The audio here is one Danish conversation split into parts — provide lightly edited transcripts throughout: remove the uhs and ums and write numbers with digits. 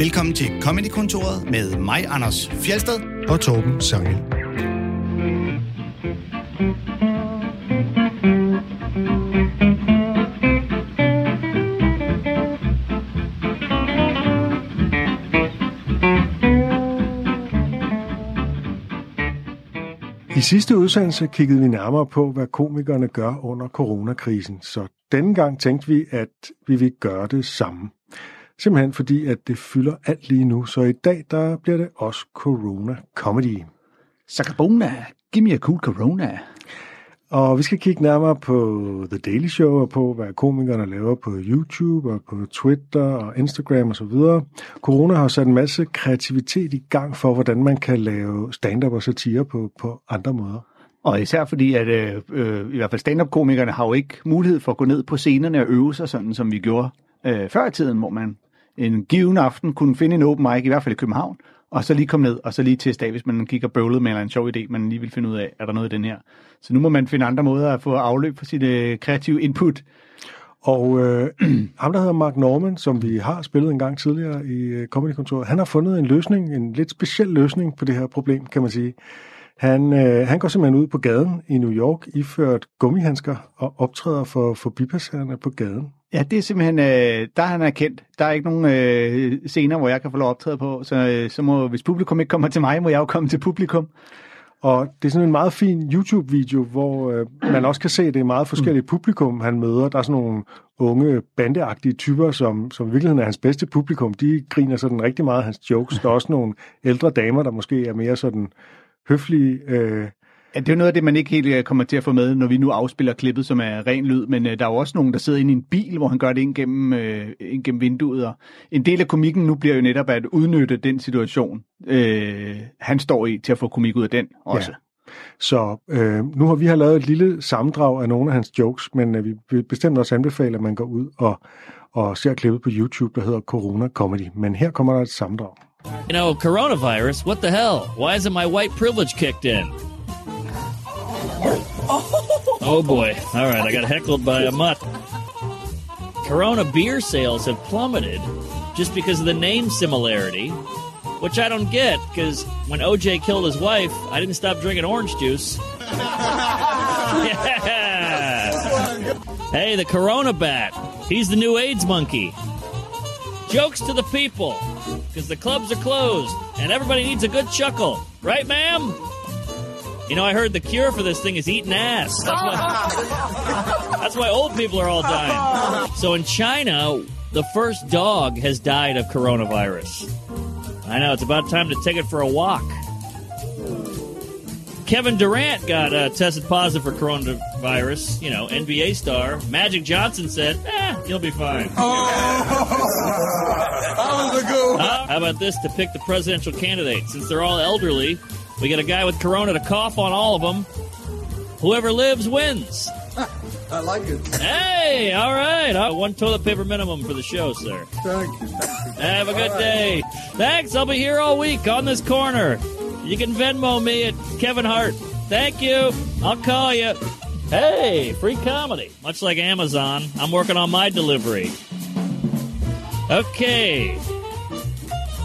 Velkommen til Comedy-kontoret med mig, Anders Fjelsted og Torben Sejr. I sidste udsendelse kiggede vi nærmere på, hvad komikerne gør under coronakrisen, så denne gang tænkte vi, at vi ville gøre det samme. Simpelthen fordi, at det fylder alt lige nu, så i dag der bliver det også corona comedy. Sakabona, give me a cool corona. Og vi skal kigge nærmere på The Daily Show og på, hvad komikerne laver på YouTube og på Twitter og Instagram osv. Corona har sat en masse kreativitet i gang for, hvordan man kan lave stand-up og satire på andre måder. Og især fordi, at i hvert fald stand-up-komikerne har jo ikke mulighed for at gå ned på scenerne og øve sig, sådan som vi gjorde før i tiden, hvor man en given aften kunne finde en open mic, i hvert fald i København, og så lige komme ned, og så lige teste af, hvis man kigger bøvlet med eller en sjov idé, man lige vil finde ud af, er der noget i den her. Så nu må man finde andre måder at få afløb for sit kreative input. Og ham, der hedder Mark Norman, som vi har spillet en gang tidligere i Comedy-kontoret, han har fundet en løsning, en lidt speciel løsning på det her problem, kan man sige. Han går simpelthen ud på gaden i New York, iført gummihandsker og optræder for forbipasserende på gaden. Ja, det er simpelthen, der han er kendt. Der er ikke nogen scener, hvor jeg kan få lov at optræde på, så må, hvis publikum ikke kommer til mig, må jeg jo komme til publikum. Og det er sådan en meget fin YouTube-video, hvor man også kan se, at det er meget forskellige publikum, han møder. Der er sådan nogle unge, bandeagtige typer, som i virkeligheden er hans bedste publikum. De griner sådan rigtig meget af hans jokes. Der er også nogle ældre damer, der måske er mere sådan høflige. Ja, det er jo noget af det, man ikke helt kommer til at få med, når vi nu afspiller klippet, som er ren lyd, men der er jo også nogen, der sidder inde i en bil, hvor han gør det ind gennem vinduet. Og en del af komikken nu bliver jo netop at udnytte den situation, han står i, til at få komik ud af den også. Ja. Så nu har vi lavet et lille sammendrag af nogle af hans jokes, men vi bestemt også anbefaler, at man går ud og ser klippet på YouTube, der hedder Corona Comedy. Men her kommer der et sammendrag. You know, coronavirus, what the hell? Why isn't my white privilege kicked in? Oh boy. All right, I got heckled by a mutt. Corona beer sales have plummeted just because of the name similarity, which I don't get because when OJ killed his wife, I didn't stop drinking orange juice. Yeah. Hey, the Corona bat. He's the new AIDS monkey. Jokes to the people because the clubs are closed and everybody needs a good chuckle. Right, ma'am? You know, I heard the cure for this thing is eating ass. That's why old people are all dying. So in China, the first dog has died of coronavirus. I know, it's about time to take it for a walk. Kevin Durant got tested positive for coronavirus. You know, NBA star. Magic Johnson said, you'll be fine. Oh, that was a good one. How about this to pick the presidential candidate? Since they're all elderly, we got a guy with corona to cough on all of them. Whoever lives wins. I like it. Hey, all right. One toilet paper minimum for the show, sir. Thank you. Have a good day. Thanks. I'll be here all week on this corner. You can Venmo me at Kevin Hart. Thank you. I'll call you. Hey, free comedy. Much like Amazon, I'm working on my delivery. Okay. Is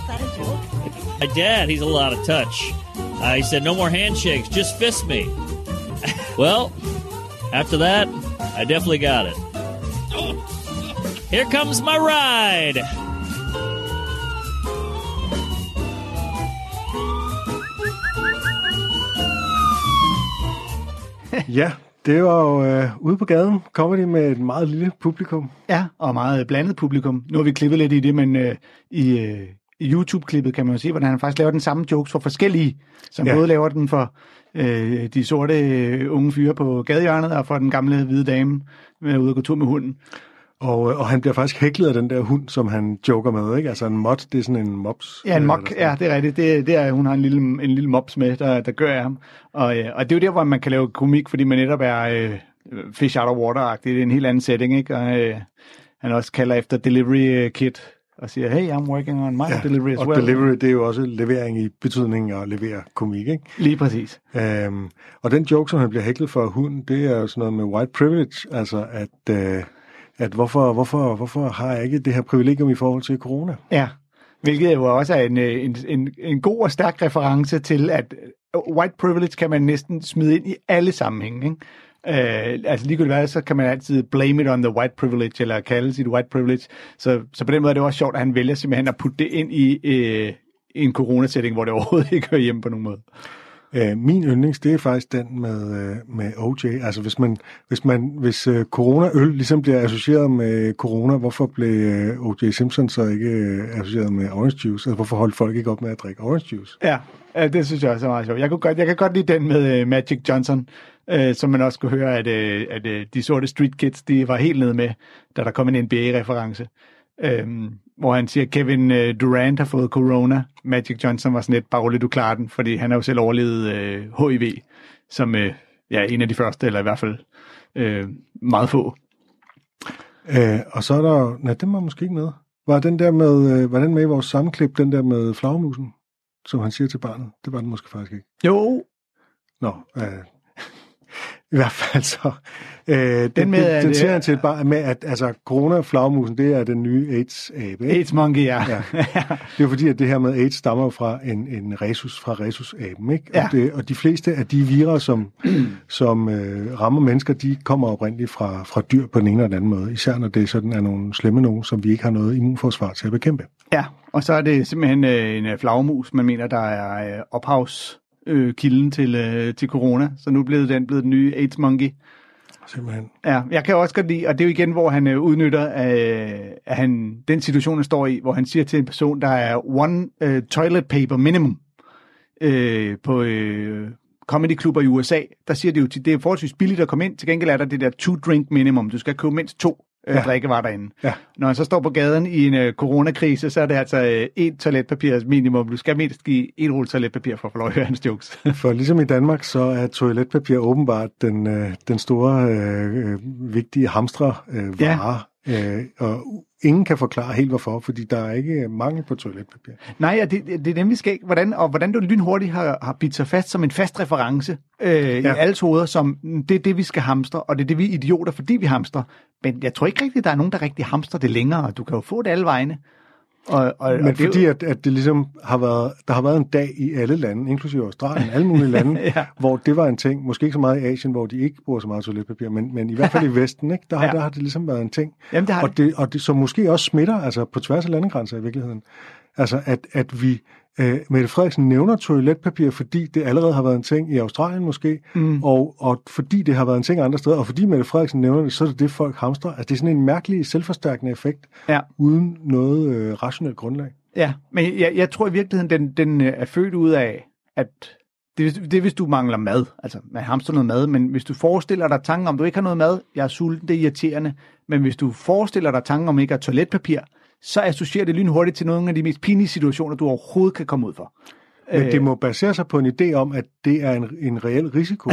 that a joke? My dad, he's a lot of touch. He said, no more handshakes, just fist me. Well, after that, I definitely got it. Here comes my ride. Ja, det var jo ude på gaden. Comedy med et meget lille publikum. Ja, og meget blandet publikum. Nu har vi klippet lidt i det, men i YouTube-klippet kan man jo se, hvordan han faktisk laver den samme jokes for forskellige, som både laver den for de sorte unge fyre på gadehjørnet, og for den gamle hvide dame ude at gå tur med hunden. Og han bliver faktisk hæklet af den der hund, som han joker med, ikke? Altså en mot, det er sådan en mops. Ja, en mok, ja, det er rigtigt. Det er, hun har en lille mops med, der gør af ham. Og det er jo der, hvor man kan lave komik, fordi man netop er fish out of water-agtig. Det er en helt anden setting, ikke? Og han også kalder efter delivery kit, og siger, hey, I'm working on my delivery as well. Og delivery, det er jo også levering i betydningen at levere komik, ikke? Lige præcis. Og den joke, som han bliver hæklet for hunden, det er jo sådan noget med white privilege, altså at hvorfor har jeg ikke det her privilegium i forhold til corona? Ja, Hvilket jo også er en god og stærk reference til, at white privilege kan man næsten smide ind i alle sammenhænge, ikke? Altså ligegyldigt hvad, så kan man altid blame it on the white privilege, eller kalde sit white privilege. Så på den måde er det også sjovt, at han vælger simpelthen at putte det ind i en coronasætning, hvor det overhovedet ikke hører hjemme på nogen måde. Min yndlings, det er faktisk den med OJ. Altså hvis coronaøl ligesom bliver associeret med corona, hvorfor blev OJ Simpson så ikke associeret med orange juice? Altså hvorfor holdt folk ikke op med at drikke orange juice? Ja, det synes jeg også er meget sjovt. Jeg kan godt lide den med Magic Johnson, som man også kunne høre, at de sorte street kids, de var helt nede med, da der kom en NBA-reference. Hvor han siger, at Kevin Durant har fået corona. Magic Johnson var sådan lidt, bare roligt, du klarer den, fordi han har jo selv overlevet HIV, som ja, en af de første, eller i hvert fald meget få. Og så er der... Nej, den var måske ikke med. Var den der med... var den med i vores sammenklip, den der med flagermusen, som han siger til barnet? Det var den måske faktisk ikke. Jo! Nå, i hvert fald så. Den siger han til bare med, at altså, corona og flagermusen, det er den nye AIDS-abe. AIDS-monkey, ja. Det er fordi, at det her med AIDS stammer fra en rhesus, fra rhesusaben, ikke? Ja. Og de fleste af de virer, som rammer mennesker, de kommer oprindeligt fra dyr på den ene eller den anden måde. Især når det sådan er nogle slemme nogen, som vi ikke har noget immunforsvar til at bekæmpe. Ja, og så er det simpelthen en flagermus, man mener, der er ophavskilden til corona. Så nu blev den blevet den nye AIDS-monkey. Simpelthen. Ja, jeg kan også godt lide, og det er jo igen, hvor han udnytter at han, den situation, han står i, hvor han siger til en person, der er one toilet paper minimum på comedyklubber i USA, der siger det jo til, det er forholdsvis billigt at komme ind, til gengæld er der det der 2 drink minimum, du skal købe mindst 2 drikkevarer derinde. Ja. Når han så står på gaden i en coronakrise, så er det altså 1 toiletpapir minimum. Du skal mindst give 1 rulle toiletpapir for at få lov at høre hans jokes. For ligesom i Danmark, så er toiletpapir åbenbart den store, vigtige hamstervare. Ja. Og ingen kan forklare helt hvorfor, fordi der er ikke mangel på toiletpapir. Nej, og det er nemlig skægt, hvordan du lynhurtigt har bidt sig fast som en fast reference i alles hoveder, som det er det, vi skal hamstre, og det er det, vi er idioter, fordi vi hamstrer. Men jeg tror ikke rigtigt, der er nogen, der rigtig hamstrer det længere, og du kan jo få det alle vegne. Men og fordi at det ligesom har været, der har været en dag i alle lande, inklusive Australien, alle mulige lande, ja, hvor det var en ting, måske ikke så meget i Asien, hvor de ikke bruger så meget toiletpapir, men i hvert fald i Vesten, ikke? Der har det ligesom været en ting. Jamen, det har og det, som måske også smitter altså på tværs af landegrænser i virkeligheden. Altså at vi... Mette Frederiksen nævner toiletpapir, fordi det allerede har været en ting i Australien måske, og fordi det har været en ting andre steder, og fordi Mette Frederiksen nævner det, så er det det, folk hamstrer. Altså det er sådan en mærkelig, selvforstærkende effekt, uden noget rationelt grundlag. Ja, men jeg tror i virkeligheden, den er født ud af, at det er, hvis du mangler mad. Altså, man hamstrer noget mad, men hvis du forestiller dig tanken om, du ikke har noget mad, jeg er sulten, det er irriterende, men hvis du forestiller dig tanken om, ikke har toiletpapir, så associerer det lynhurtigt til nogle af de mest pinlige situationer, du overhovedet kan komme ud for. Men det må basere sig på en idé om, at det er en reel risiko,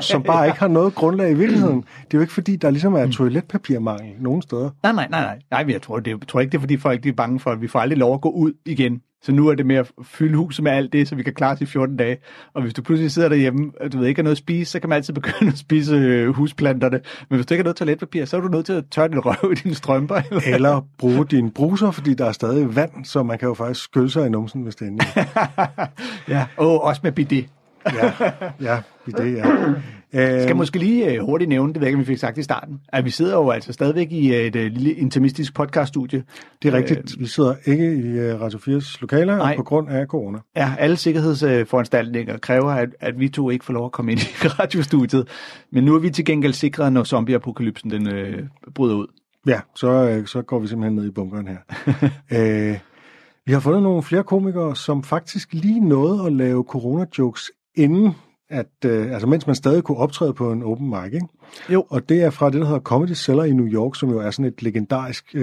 som bare ikke har noget grundlag i virkeligheden. Det er jo ikke fordi, der ligesom er toiletpapirmangel nogen steder. Nej. Nej, men jeg tror ikke, det er fordi folk er bange for, at vi får aldrig lov at gå ud igen. Så nu er det med at fylde huset med alt det, så vi kan klare til 14 dage. Og hvis du pludselig sidder derhjemme, og du ved ikke har noget at spise, så kan man altid begynde at spise husplanterne. Men hvis du ikke har noget toiletpapir, så er du nødt til at tørre din røv i dine strømper. Eller bruge dine bruser, fordi der er stadig vand, så man kan jo faktisk skylle sig i numsen, hvis det er inde. Ja, og også med bidet. Ja. Skal måske lige hurtigt nævne, det ved jeg ikke, om vi fik sagt i starten, at vi sidder jo altså stadigvæk i et lille intimistisk podcaststudie. Det er rigtigt. Vi sidder ikke i Radio 4's lokaler, nej, på grund af corona. Ja, alle sikkerhedsforanstaltninger kræver, at vi to ikke får lov at komme ind i radiostudiet. Men nu er vi til gengæld sikre, når zombieapokalypsen den bryder ud. Ja, så går vi simpelthen ned i bunkeren her. Vi har fundet nogle flere komikere, som faktisk lige nåede at lave corona-jokes inden altså mens man stadig kunne optræde på en open mic, ikke? Jo. Og det er fra det, der hedder Comedy Cellar i New York, som jo er sådan et legendarisk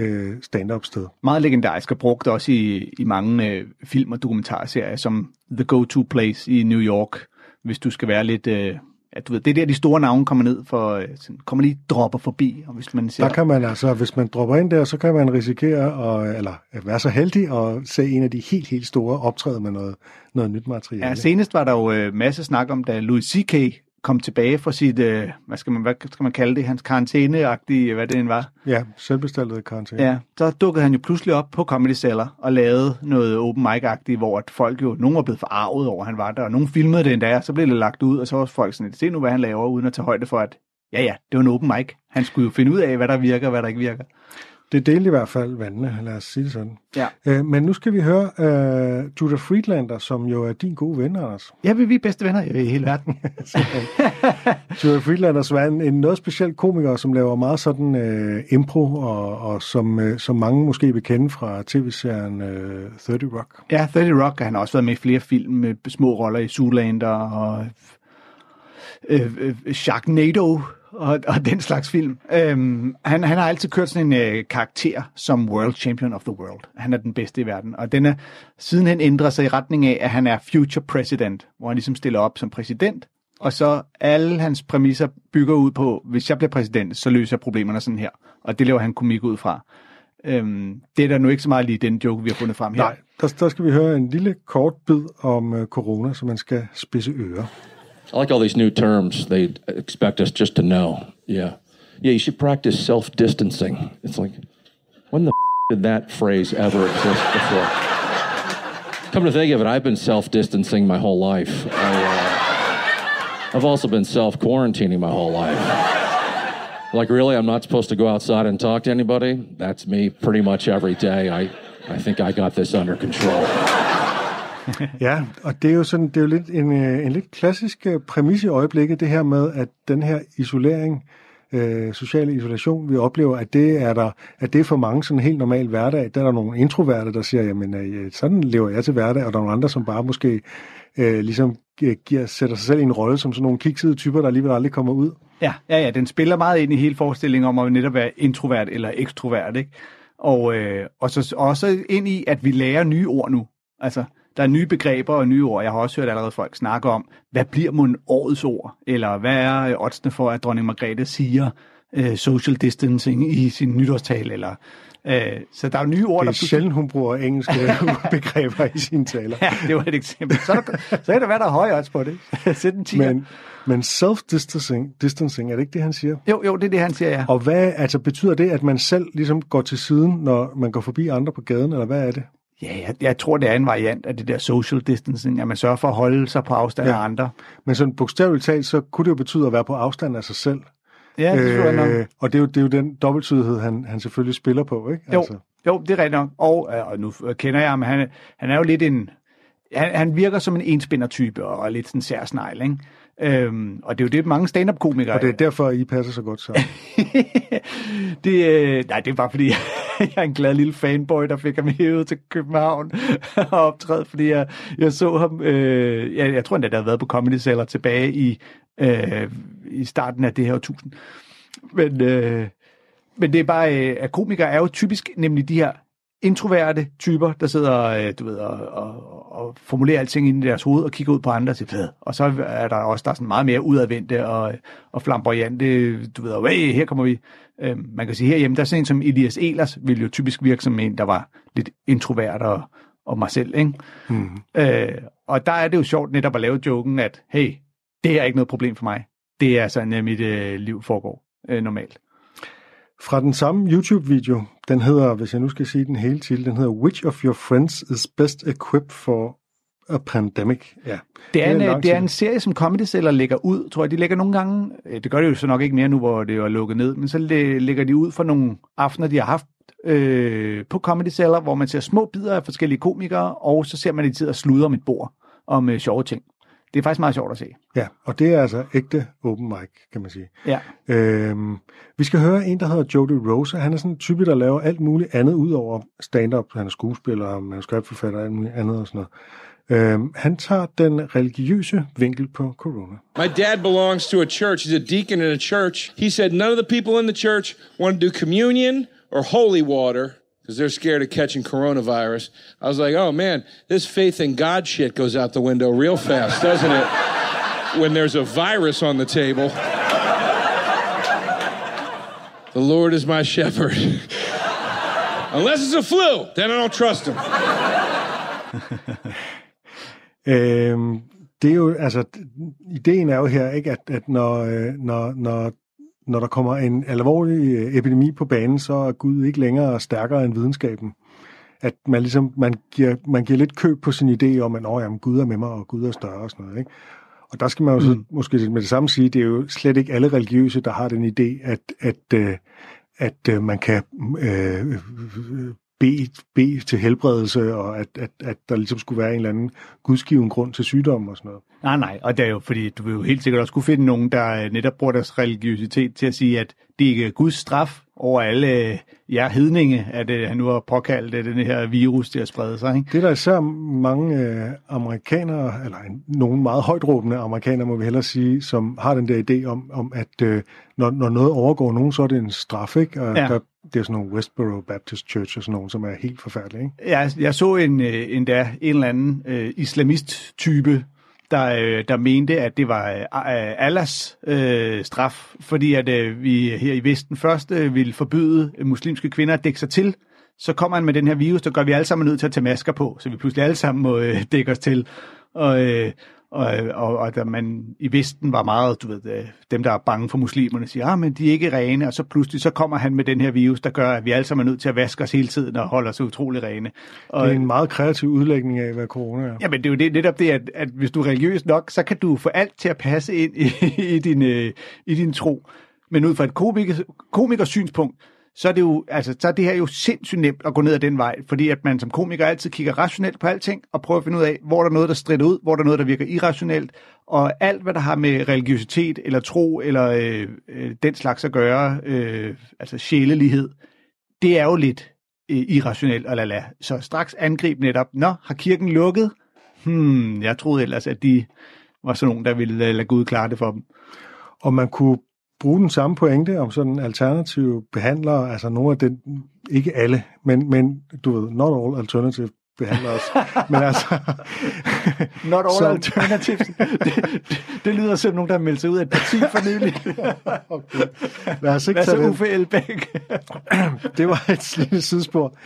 stand-up-sted. Meget legendarisk, og brugt også i mange film- og dokumentarserier, som The Go-To Place i New York, hvis du skal være lidt... du ved, det er der, de store navne kommer ned for, sådan, kommer lige dropper forbi, og hvis man siger... Der kan man altså, hvis man dropper ind der, så kan man risikere at være så heldig og se en af de helt, helt store optræde med noget nyt materiale. Ja, senest var der jo masse snak om, da Louis C.K. kom tilbage fra sit, hvad skal man kalde det, hans karantæneagtige, hvad det end var. Ja, selvbestaltede karantæne. Ja, så dukkede han jo pludselig op på Comedy Cellar og lavede noget open mic-agtigt, hvor at folk jo, nogen var blevet forarvet over, han var der, og nogen filmede det endda, og så blev det lagt ud, og så var folk sådan, se nu, hvad han laver, uden at tage højde for, at ja, det var en open mic. Han skulle jo finde ud af, hvad der virker og hvad der ikke virker. Det delte i hvert fald vandene, lad os sige det sådan. Ja. Men nu skal vi høre Judah Friedlander, som jo er din gode ven, Anders. Ja, vi er bedste venner i hele verden. Judah Friedlander, som er en noget speciel komiker, som laver meget sådan impro, og som mange måske vil kende fra tv-serien 30 Rock. Ja, 30 Rock, og han har også været med i flere film med små roller i Zoolander og Sharknado. Og den slags film. Han har altid kørt sådan en karakter som World Champion of the World. Han er den bedste i verden. Og den er sidenhen ændret sig i retning af, at han er Future President, hvor han ligesom stiller op som præsident. Og så alle hans præmisser bygger ud på, hvis jeg bliver præsident, så løser jeg problemerne sådan her. Og det laver han komik ud fra. Det er der nu ikke så meget lige den joke, vi har fundet frem her. Nej, der skal vi høre en lille kort bid om corona, så man skal spidse ører. I like all these new terms they expect us just to know. Yeah, you should practice self-distancing. It's like, when the f*** did that phrase ever exist before? Come to think of it, I've been self-distancing my whole life. I've also been self-quarantining my whole life. Like, really, I'm not supposed to go outside and talk to anybody? That's me pretty much every day. I think I got this under control. Ja, og det er jo sådan, det er jo lidt en lidt klassisk præmis i øjeblikket, det her med, at den her isolering, sociale isolation, vi oplever, at det er for mange sådan en helt normal hverdag. Der er nogle introverte, der siger, jamen sådan lever jeg til hverdag, og der er nogle andre, som bare måske ligesom sætter sig selv i en rolle som sådan nogle kiksede typer, der alligevel aldrig kommer ud. Ja, den spiller meget ind i hele forestillingen om at netop være introvert eller ekstrovert, ikke? Og så også ind i, at vi lærer nye ord nu, altså. Der er nye begreber og nye ord. Jeg har også hørt allerede folk snakke om, hvad bliver mon årets ord? Eller hvad er oddsene for, at dronning Margrethe siger social distancing i sin nytårstale? Eller, så der er jo nye ord. Det er sjældent, hun bruger engelske begreber i sine taler. Ja, det var et eksempel. Så er der hvad, der er høje odds på det. Sæt en tiger. Men self-distancing, er det ikke det, han siger? Jo, det er det, han siger, ja. Og hvad altså, betyder det, at man selv ligesom går til siden, når man går forbi andre på gaden? Eller hvad er det? Ja, jeg tror, det er en variant af det der social distancing, at man sørger for at holde sig på afstand af andre. Men sådan bogstaveligt talt, så kunne det jo betyde at være på afstand af sig selv. Ja, det tror jeg nok. Og det er jo den dobbelttydighed, han selvfølgelig spiller på, ikke? Jo, altså. Jo, det er rigtigt nok. Og nu kender jeg ham, han er jo lidt en... Han virker som en enspindertype og lidt sådan særsnegl, ikke? Og det er jo det, mange stand-up-komikere... Og det er derfor, I passer så godt sammen. Det er bare fordi, jeg er en glad lille fanboy, der fik ham hævet til København og optræde, fordi jeg så ham... jeg tror endda, der havde været på Comedy Cellar tilbage i starten af det her årtusind. Men det er bare, at komikere er jo typisk nemlig de her introverte typer, der sidder og formulerer alting ind i deres hoved og kigger ud på andre og siger, og så er der også sådan meget mere udadvendte og flamboyante, hey, her kommer vi. Man kan sige, herhjemme, der er sådan en som Elias Ehlers, ville jo typisk virke som en, der var lidt introvert og mig selv, ikke? Mm-hmm. Og der er det jo sjovt netop at lave joken, at hey, det er ikke noget problem for mig. Det er sådan, at mit liv foregår normalt. Fra den samme YouTube-video, den hedder, hvis jeg nu skal sige den hele til, den hedder Which of your friends is best equipped for a pandemic? Ja. Det er en serie, som Comedy Cellar lægger ud, tror jeg. De lægger nogle gange, det gør det jo så nok ikke mere nu, hvor det er lukket ned, men så lægger de ud for nogle aftener, de har haft på Comedy Cellar, hvor man ser små bidder af forskellige komikere, og så ser man i tid og sluder om et bord om sjove ting. Det er faktisk meget sjovt at se. Ja, og det er altså ægte open mic, kan man sige. Ja. Vi skal høre en, der hedder Jody Rosa. Han er sådan en type, der laver alt muligt andet ud over stand-up. Han er skuespiller, manuskriptforfatter og alt muligt andet og sådan noget. Han tager den religiøse vinkel på corona. My dad belongs to a church. He's a deacon in a church. He said none of the people in the church want to do communion or holy water, because they're scared of catching coronavirus. I was like, oh man, this faith in God shit goes out the window real fast, doesn't it? When there's a virus on the table. The Lord is my shepherd. Unless it's a flu, then I don't trust him. det er jo, altså, ideen er jo her, ikke, at når der kommer en alvorlig epidemi på banen, så er Gud ikke længere stærkere end videnskaben. At man ligesom, man giver lidt køb på sin idé om, at jamen, Gud er med mig, og Gud er større og sådan noget, ikke? Og der skal man jo så måske med det samme sige, det er jo slet ikke alle religiøse, der har den idé, at man kan bede til helbredelse, og at der ligesom skulle være en eller anden gudsgiven grund til sygdom og sådan noget. Nej, og det er jo, fordi du vil jo helt sikkert også kunne finde nogen, der netop bruger deres religiøsitet til at sige, at det ikke er Guds straf over alle hedninge, at han nu har påkaldt den her virus til at sprede sig, ikke? Det er der især mange amerikanere, eller nogle meget højtråbende amerikanere, må vi hellere sige, som har den der idé om at når noget overgår nogen, så er det en straf, ikke? Og ja. Det er sådan nogle Westboro Baptist Church og sådan nogle, som er helt forfærdelige, ikke? Ja, jeg så en eller anden islamist-type, der mente, at det var Allahs straf, fordi at vi her i Vesten først ville forbyde muslimske kvinder at dække sig til. Så kommer han med den her virus, der gør vi alle sammen nødt til at tage masker på, så vi pludselig alle sammen må dække os til. Og da man i Vesten var meget, du ved, dem der er bange for muslimerne, siger, men de er ikke rene, og så pludselig så kommer han med den her virus, der gør, at vi alle sammen er nødt til at vaske os hele tiden og holde os utrolig rene. Og det er en meget kreativ udlægning af, hvad corona er. Jamen det er jo netop det, at hvis du er religiøs nok, så kan du få alt til at passe ind i din tro. Men ud fra et komikers synspunkt, så er det jo, altså, så er det her jo sindssygt nemt at gå ned ad den vej, fordi at man som komiker altid kigger rationelt på alting, og prøver at finde ud af, hvor der er noget, der stritter ud, hvor der er noget, der virker irrationelt, og alt, hvad der har med religiøsitet, eller tro, eller den slags at gøre, altså sjælelighed, det er jo lidt irrationelt, og lala. Så straks angrib netop, har kirken lukket? Jeg troede ellers, at de var sådan nogen, der ville lade Gud klare det for dem. Og man kunne bruge den samme pointe om sådan alternative behandlere, altså nogle af den, ikke alle, men du ved, not all alternative behandlere, men altså... Not all alternatives. Det lyder som nogen, der har meldt sig ud af et parti for nylig. Okay. Lad os ikke tage Uffe Elbæk? Det var et lille sidespor.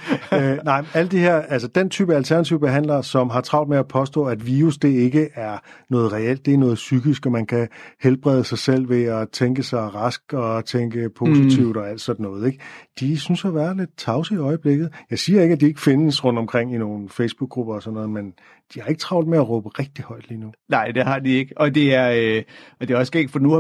Nej, alle de her, altså den type alternative behandlere, som har travlt med at påstå, at virus, det ikke er noget reelt, det er noget psykisk, og man kan helbrede sig selv ved at tænke sig rask og tænke positivt og alt sådan noget, ikke? De synes at være lidt tavse i øjeblikket. Jeg siger ikke, at de ikke findes rundt omkring i nogle Facebook-grupper og sådan noget, men de har ikke travlt med at råbe rigtig højt lige nu. Nej, det har de ikke. Og det er også skægt, for nu har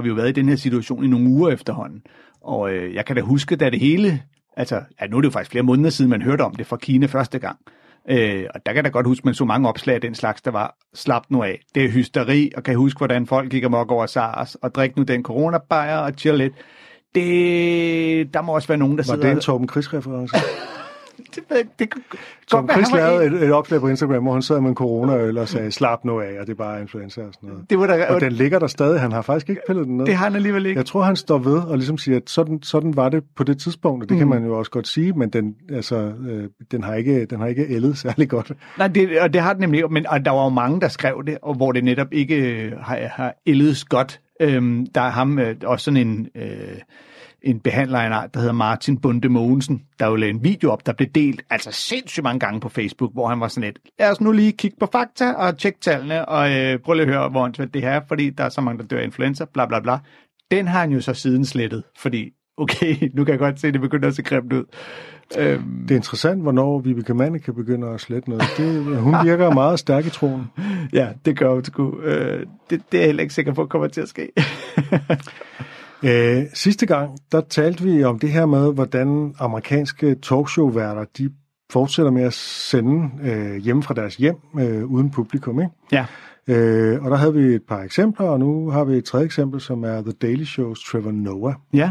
vi jo været i den her situation i nogle uger efterhånden. Og jeg kan da huske, da det hele... Altså, nu er det jo faktisk flere måneder siden, man hørte om det fra Kina første gang. Og der kan da godt huske, man så mange opslag af den slags, der var slap nu af. Det er hysteri, og kan huske, hvordan folk gik amok over SARS, og drik nu den coronabajer og chill lidt. Der må også være nogen, der sidder... Var det en Torben Chris-reference? Tom Chris lavede et opslag på Instagram, hvor han sad med en coronaøl og sagde, slap nu af, og det er bare influenza og sådan noget. Det var der, og den ligger der stadig. Han har faktisk ikke pillet den ned. Det har han alligevel ikke. Jeg tror, han står ved og ligesom siger, at sådan var det på det tidspunkt, og det kan man jo også godt sige, men den har ikke ældet særlig godt. Nej, og det har den nemlig, men der var jo mange, der skrev det, og hvor det netop ikke har ældet godt. Der er ham også sådan en behandler af en art, der hedder Martin Bunde Mogensen, der jo lavede en video op, der blev delt altså sindssygt mange gange på Facebook, hvor han var sådan lidt, lad os nu lige kigge på fakta og tjekke tallene, og prøv lige at høre, hvor det her er, fordi der er så mange, der dør af influenza, bla bla bla. Den har han jo så siden slettet, fordi okay, nu kan jeg godt se, at det begynder at se grimt ud. Det er interessant, hvornår Vibeke Manneke begynder at slette noget. Hun virker meget stærk i troen. Ja, det gør hun sgu. Det er jeg heller ikke sikker på, at kommer til at ske. Sidste gang, der talte vi om det her med, hvordan amerikanske talkshow-værter, de fortsætter med at sende hjemme fra deres hjem uden publikum, ikke? Ja. Og der havde vi et par eksempler, og nu har vi et tredje eksempel, som er The Daily Show's Trevor Noah. Ja.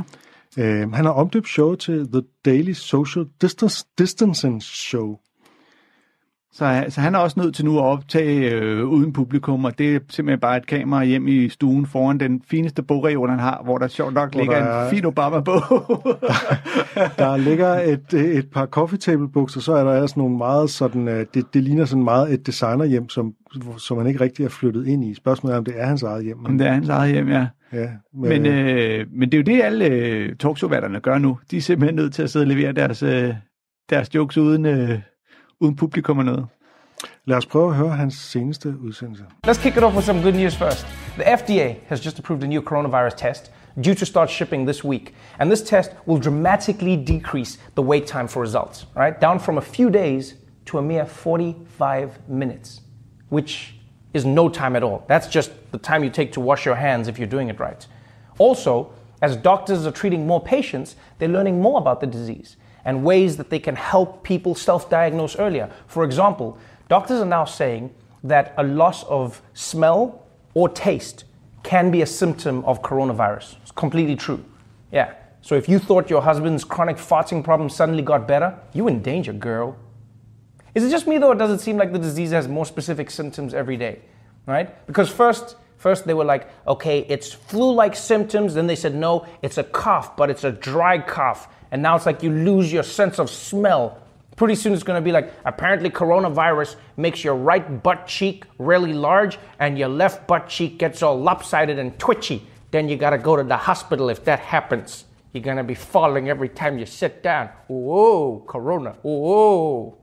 Han har omdøbt showet til The Daily Social Distancing Show. Så han er også nødt til nu at optage uden publikum, og det er simpelthen bare et kamera hjem i stuen foran den fineste bogreol, han har, hvor der sjovt nok ligger en fin Obama-bog. der ligger et par coffee table-books, og så er der altså nogle meget sådan, det ligner sådan meget et designerhjem, som han ikke rigtig er flyttet ind i. Spørgsmålet er, om det er hans eget hjem. Om det er hans eget hjem, ja. Ja, men det er jo det, alle talkshow-værterne gør nu. De er simpelthen nødt til at sidde og levere deres jokes uden publikum og noget. Lad os prøve at høre hans seneste udsendelse. Let's kick it off with some good news first. The FDA has just approved a new coronavirus test due to start shipping this week. And this test will dramatically decrease the wait time for results, right? Down from a few days to a mere 45 minutes, which is no time at all. That's just the time you take to wash your hands if you're doing it right. Also, as doctors are treating more patients, they're learning more about the disease and ways that they can help people self-diagnose earlier. For example, doctors are now saying that a loss of smell or taste can be a symptom of coronavirus. It's completely true. Yeah. So if you thought your husband's chronic farting problem suddenly got better, you in danger, girl. Is it just me though, or does it seem like the disease has more specific symptoms every day, right? Because first they were like, okay, it's flu-like symptoms. Then they said, no, it's a cough, but it's a dry cough. And now it's like you lose your sense of smell. Pretty soon it's going to be like, apparently coronavirus makes your right butt cheek really large and your left butt cheek gets all lopsided and twitchy. Then you got to go to the hospital if that happens. You're going to be falling every time you sit down. Whoa, corona. Whoa.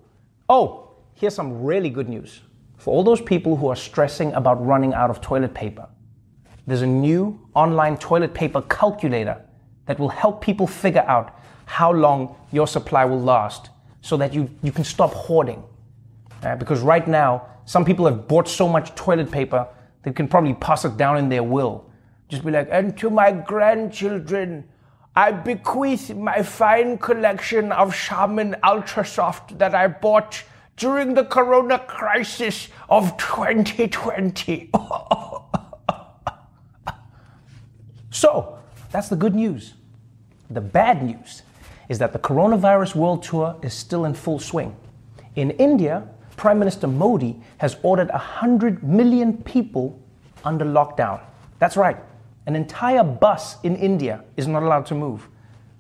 Oh, here's some really good news. For all those people who are stressing about running out of toilet paper, there's a new online toilet paper calculator that will help people figure out how long your supply will last so that you can stop hoarding. Because right now, some people have bought so much toilet paper, they can probably pass it down in their will. Just be like, and to my grandchildren, I bequeath my fine collection of Charmin Ultrasoft that I bought during the corona crisis of 2020. So, that's the good news. The bad news is that the coronavirus world tour is still in full swing. In India, Prime Minister Modi has ordered 100 million people under lockdown. That's right. An entire bus in India is not allowed to move.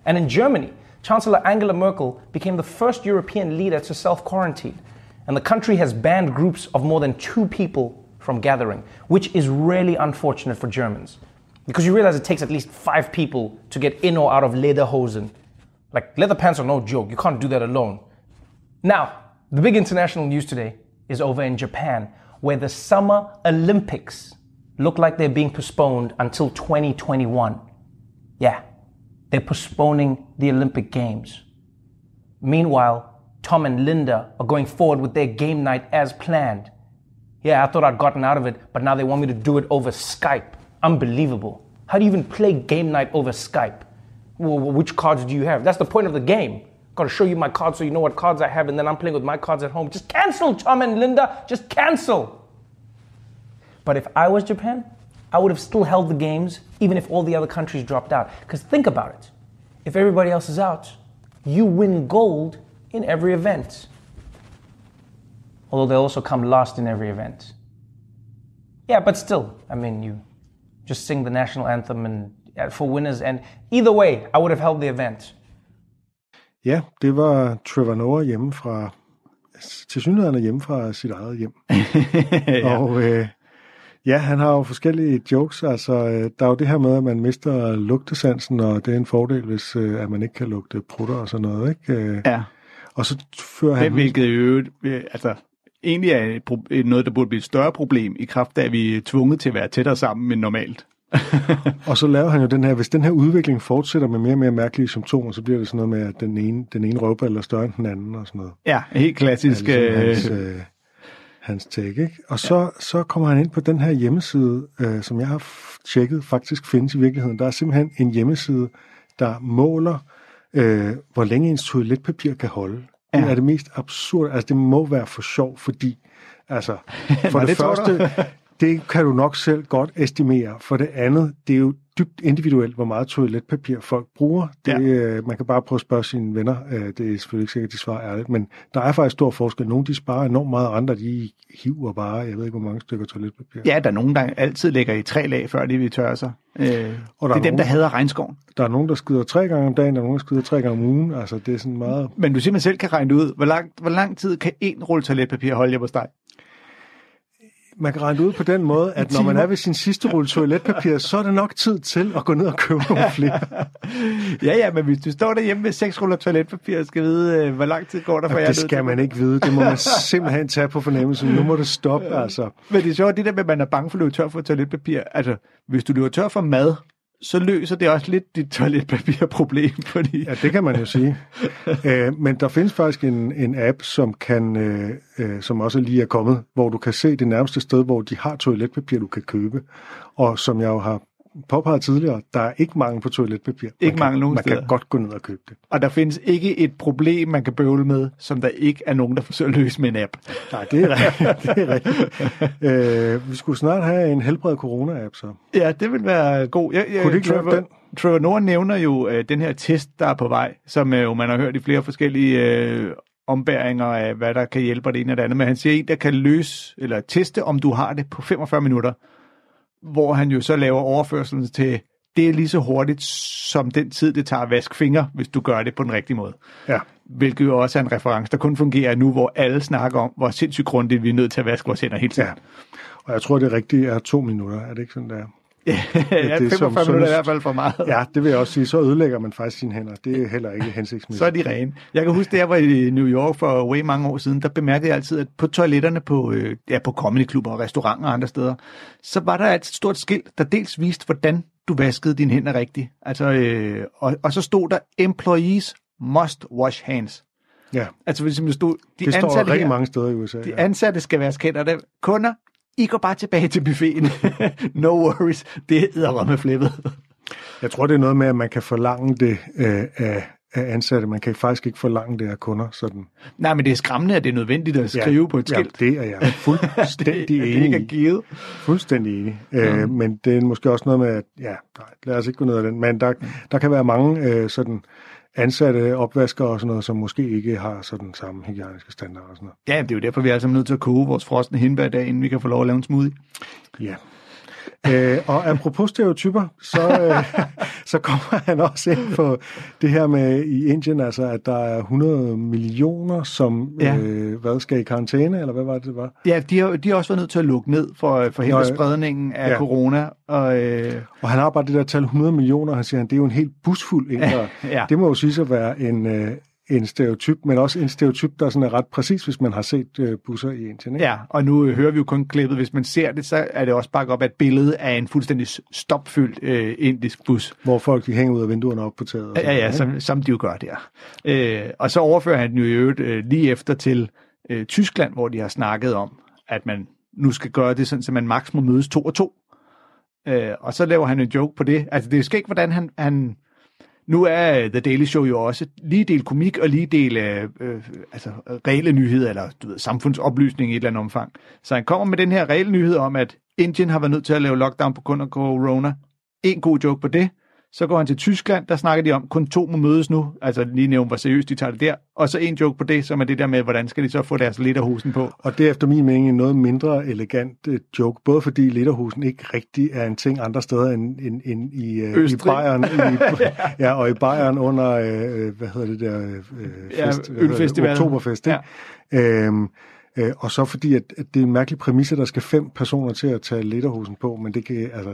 And in Germany, Chancellor Angela Merkel became the first European leader to self-quarantine. And the country has banned groups of more than 2 people from gathering, which is really unfortunate for Germans. Because you realize it takes at least 5 people to get in or out of lederhosen. Like, leather pants are no joke. You can't do that alone. Now, the big international news today is over in Japan, where the Summer Olympics look like they're being postponed until 2021. Yeah, they're postponing the Olympic Games. Meanwhile, Tom and Linda are going forward with their game night as planned. Yeah, I thought I'd gotten out of it, but now they want me to do it over Skype. Unbelievable. How do you even play game night over Skype? Well, which cards do you have? That's the point of the game. Gotta show you my cards so you know what cards I have, and then I'm playing with my cards at home. Just cancel, Tom and Linda. Just cancel. But if I was Japan, I would have still held the games, even if all the other countries dropped out. Because think about it. If everybody else is out, you win gold in every event. Although they'll also come last in every event. Yeah, but still, I mean, you just sing the national anthem and for winners. And either way, I would have held the event. Ja, det var Trevor Noah tilsyneladende hjemme fra sit eget hjem. Ja. Og ja, han har jo forskellige jokes. Altså, der er jo det her med, at man mister lugtesansen, og det er en fordel, hvis at man ikke kan lugte prutter og sådan noget, ikke? Ja. Og så fører han... Hvilket jo altså, egentlig er noget, der burde blive et større problem i kraft af, at vi er tvunget til at være tættere sammen end normalt. Og så laver han jo den her, hvis den her udvikling fortsætter med mere og mere mærkelige symptomer, så bliver det sådan noget med, at den ene røvballe er større end den anden og sådan noget. Ja, helt klassisk... Hans take, ikke? Og så kommer han ind på den her hjemmeside, som jeg har tjekket, faktisk findes i virkeligheden. Der er simpelthen en hjemmeside, der måler, hvor længe ens toiletpapir kan holde. Ja. Det er det mest absurde. Altså, det må være for sjov, fordi... Altså, for det første, det kan du nok selv godt estimere. For det andet, det er jo dybt individuelt, hvor meget toiletpapir folk bruger. Det, man kan bare prøve at spørge sine venner. Det er selvfølgelig ikke sikkert, at de svarer ærligt, men der er faktisk stor forskel. Nogle de sparer enormt meget, andre de hiver bare, jeg ved ikke, hvor mange stykker toiletpapir. Ja, der er nogen, der altid lægger i 3 lag, før de vil tørre sig. Og det er dem, der hader regnskoven. Der er nogen, der skyder 3 gange om dagen, der er nogen, der skyder 3 gange om ugen. Altså, det er sådan meget... Men du simpelthen selv kan regne ud, hvor lang tid kan én rulle toiletpapir holde jer på steg? man kan regne ud på den måde, at når man er ved sin sidste rulle toiletpapir, så er det nok tid til at gå ned og købe nogle flere. Ja, men hvis du står derhjemme med 6 ruller toiletpapir og skal vide, hvor lang tid går der for jer? Det skal man ikke vide. Det må man simpelthen tage på fornemmelsen. Nu må det stoppe, altså. Men det er sjovt, det der med, at man er bange for at løbe tør for toiletpapir. Altså, hvis du løber tør for mad, så løser det også lidt dit toiletpapirproblem. Fordi... Ja, det kan man jo sige. Men der findes faktisk en app, som kan, som også lige er kommet, hvor du kan se det nærmeste sted, hvor de har toiletpapir, du kan købe. Og som jeg jo har påpeget tidligere, der er ikke mangel på toiletpapir. Man kan godt gå ned og købe det. Og der findes ikke et problem, man kan bøvle med, som der ikke er nogen, der forsøger at løse med en app. Nej, det er rigtigt. Vi skulle snart have en helbred corona-app, så. Ja, det vil være god. Kunne du ikke løbe den? Trevor Noah nævner jo den her test, der er på vej, som man har hørt i flere forskellige ombæringer af, hvad der kan hjælpe det ene og det andet. Men han siger, en, der kan løse eller teste, om du har det på 45 minutter. Hvor han jo så laver overførselen til, det er lige så hurtigt som den tid, det tager at vaske fingre, hvis du gør det på den rigtige måde. Ja. Hvilket jo også er en reference, der kun fungerer nu, hvor alle snakker om, hvor sindssygt grundigt vi er nødt til at vaske vores hænder hele tiden. Ja. Og jeg tror, det rigtige er 2 minutter, er det ikke sådan, der? Ja, 45 minutter i hvert fald for meget. Ja, det vil jeg også sige. Så ødelægger man faktisk sine hænder. Det er heller ikke hensigtsmæssigt. Så er de rene. Jeg kan huske, da jeg var i New York for way mange år siden, der bemærkede jeg altid, at på toiletterne på comedyklubber og restauranter og andre steder, så var der et stort skilt, der dels viste, hvordan du vaskede dine hænder rigtigt. Altså, og så stod der, employees must wash hands. Ja. Altså, hvis man stod, det står rigtig her, mange steder i USA. De ansatte skal vaske hænderne. Kunder, I går bare tilbage til buffeten. No worries. Det er edderrømme flippet. Jeg tror, det er noget med, at man kan forlange det af ansatte. Man kan faktisk ikke forlange det af kunder. Sådan. Nej, men det er skræmmende, at det er nødvendigt at skrive på et skilt. Ja, det er jeg fuldstændig enig. Fuldstændig enig. Men det er måske også noget med, at lad os ikke gå ned ad den. Men der kan være mange ansatte opvasker og sådan noget, som måske ikke har sådan samme hygiejniske standarder og sådan noget. Ja, det er jo derfor, vi er nødt til at koge vores frosne hindbær i dag, inden vi kan få lov at lave en smoothie. Ja. Og apropos stereotyper, så kommer han også ind på det her med i Indien, altså at der er 100 millioner, som skal i karantæne, eller hvad var det var? Ja, de har også været nødt til at lukke ned for hele spredningen af corona. Og han har bare det der tal 100 millioner, han siger, det er jo en helt busfuld indre. Ja. Det må jo siges at være en stereotyp, men også en stereotyp, der sådan er ret præcis, hvis man har set busser i Indien, ikke? Ja, og nu hører vi jo kun klippet. Hvis man ser det, så er det også bakket op af et billede af en fuldstændig stopfyldt indisk bus. Hvor folk de hænger ud af vinduerne op på taget. Ja, som de jo gør der. Og så overfører han den jo i øvrigt lige efter til Tyskland, hvor de har snakket om, at man nu skal gøre det sådan, at man maks må mødes 2 og 2. Og så laver han en joke på det. Altså, det er skægt, hvordan han nu er The Daily Show jo også lige del komik og lige del reelle nyheder, eller du ved, samfundsoplysning i et eller andet omfang. Så han kommer med den her reelle nyhed om, at Indien har været nødt til at lave lockdown på grund af corona. En god joke på det. Så går han til Tyskland, der snakker de om, kun 2 må mødes nu. Altså lige nævne, hvor seriøst de tager det der. Og så en joke på det, som er det der med, hvordan skal de så få deres lederhosen på. Og det er efter min mening en noget mindre elegant joke, både fordi lederhosen ikke rigtig er en ting andre steder end i Bayern. Og i Bayern under, ølfestival. Oktoberfest. Ja. Og så fordi, at det er en mærkelig præmisse, der skal 5 personer til at tage lederhosen på, men det kan, altså...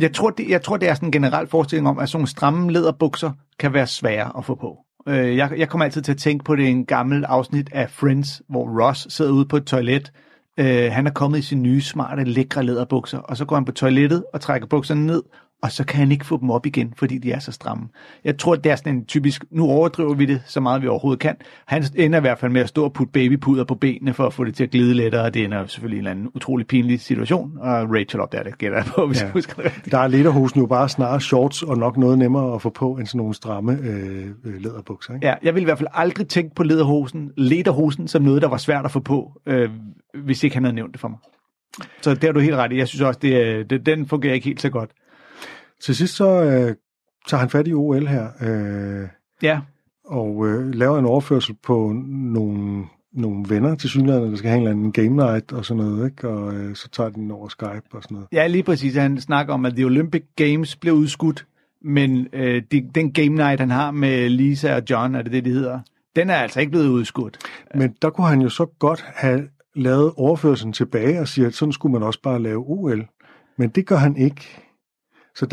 Jeg tror, det er sådan en generel forestilling om, at sådan stramme læderbukser kan være svære at få på. Jeg kommer altid til at tænke på det en gammel afsnit af Friends, hvor Ross sidder ude på et toilet. Han er kommet i sine nye, smarte, lækre læderbukser, og så går han på toilettet og trækker bukserne ned, og så kan han ikke få dem op igen, fordi de er så stramme. Jeg tror, det er sådan en typisk, nu overdriver vi det så meget, vi overhovedet kan. Han ender i hvert fald med at stå og putte babypuder på benene for at få det til at glide lettere, og det ender selvfølgelig i en eller anden utrolig pinlig situation. Og Rachel opdager det, gætter jeg på, hvis jeg husker det rigtigt. Der er lederhosen jo bare snarere shorts, og nok noget nemmere at få på, end sådan nogle stramme læderbukser, ikke? Ja, jeg ville i hvert fald aldrig tænke på lederhosen som noget, der var svært at få på, hvis ikke han havde nævnt det for mig. Så der er du helt ret i. Jeg synes også, den fungerer ikke helt så godt. Til sidst så tager han fat i OL her, og laver en overførsel på nogle venner til synligheden, der skal have en eller anden game night og sådan noget, ikke? Og så tager den over Skype og sådan noget. Ja, lige præcis. Han snakker om, at de Olympic Games blev udskudt, men den game night, han har med Lisa og John, er det det hedder, den er altså ikke blevet udskudt. Men der kunne han jo så godt have lavet overførelsen tilbage og siger, at sådan skulle man også bare lave OL. Men det gør han ikke. Så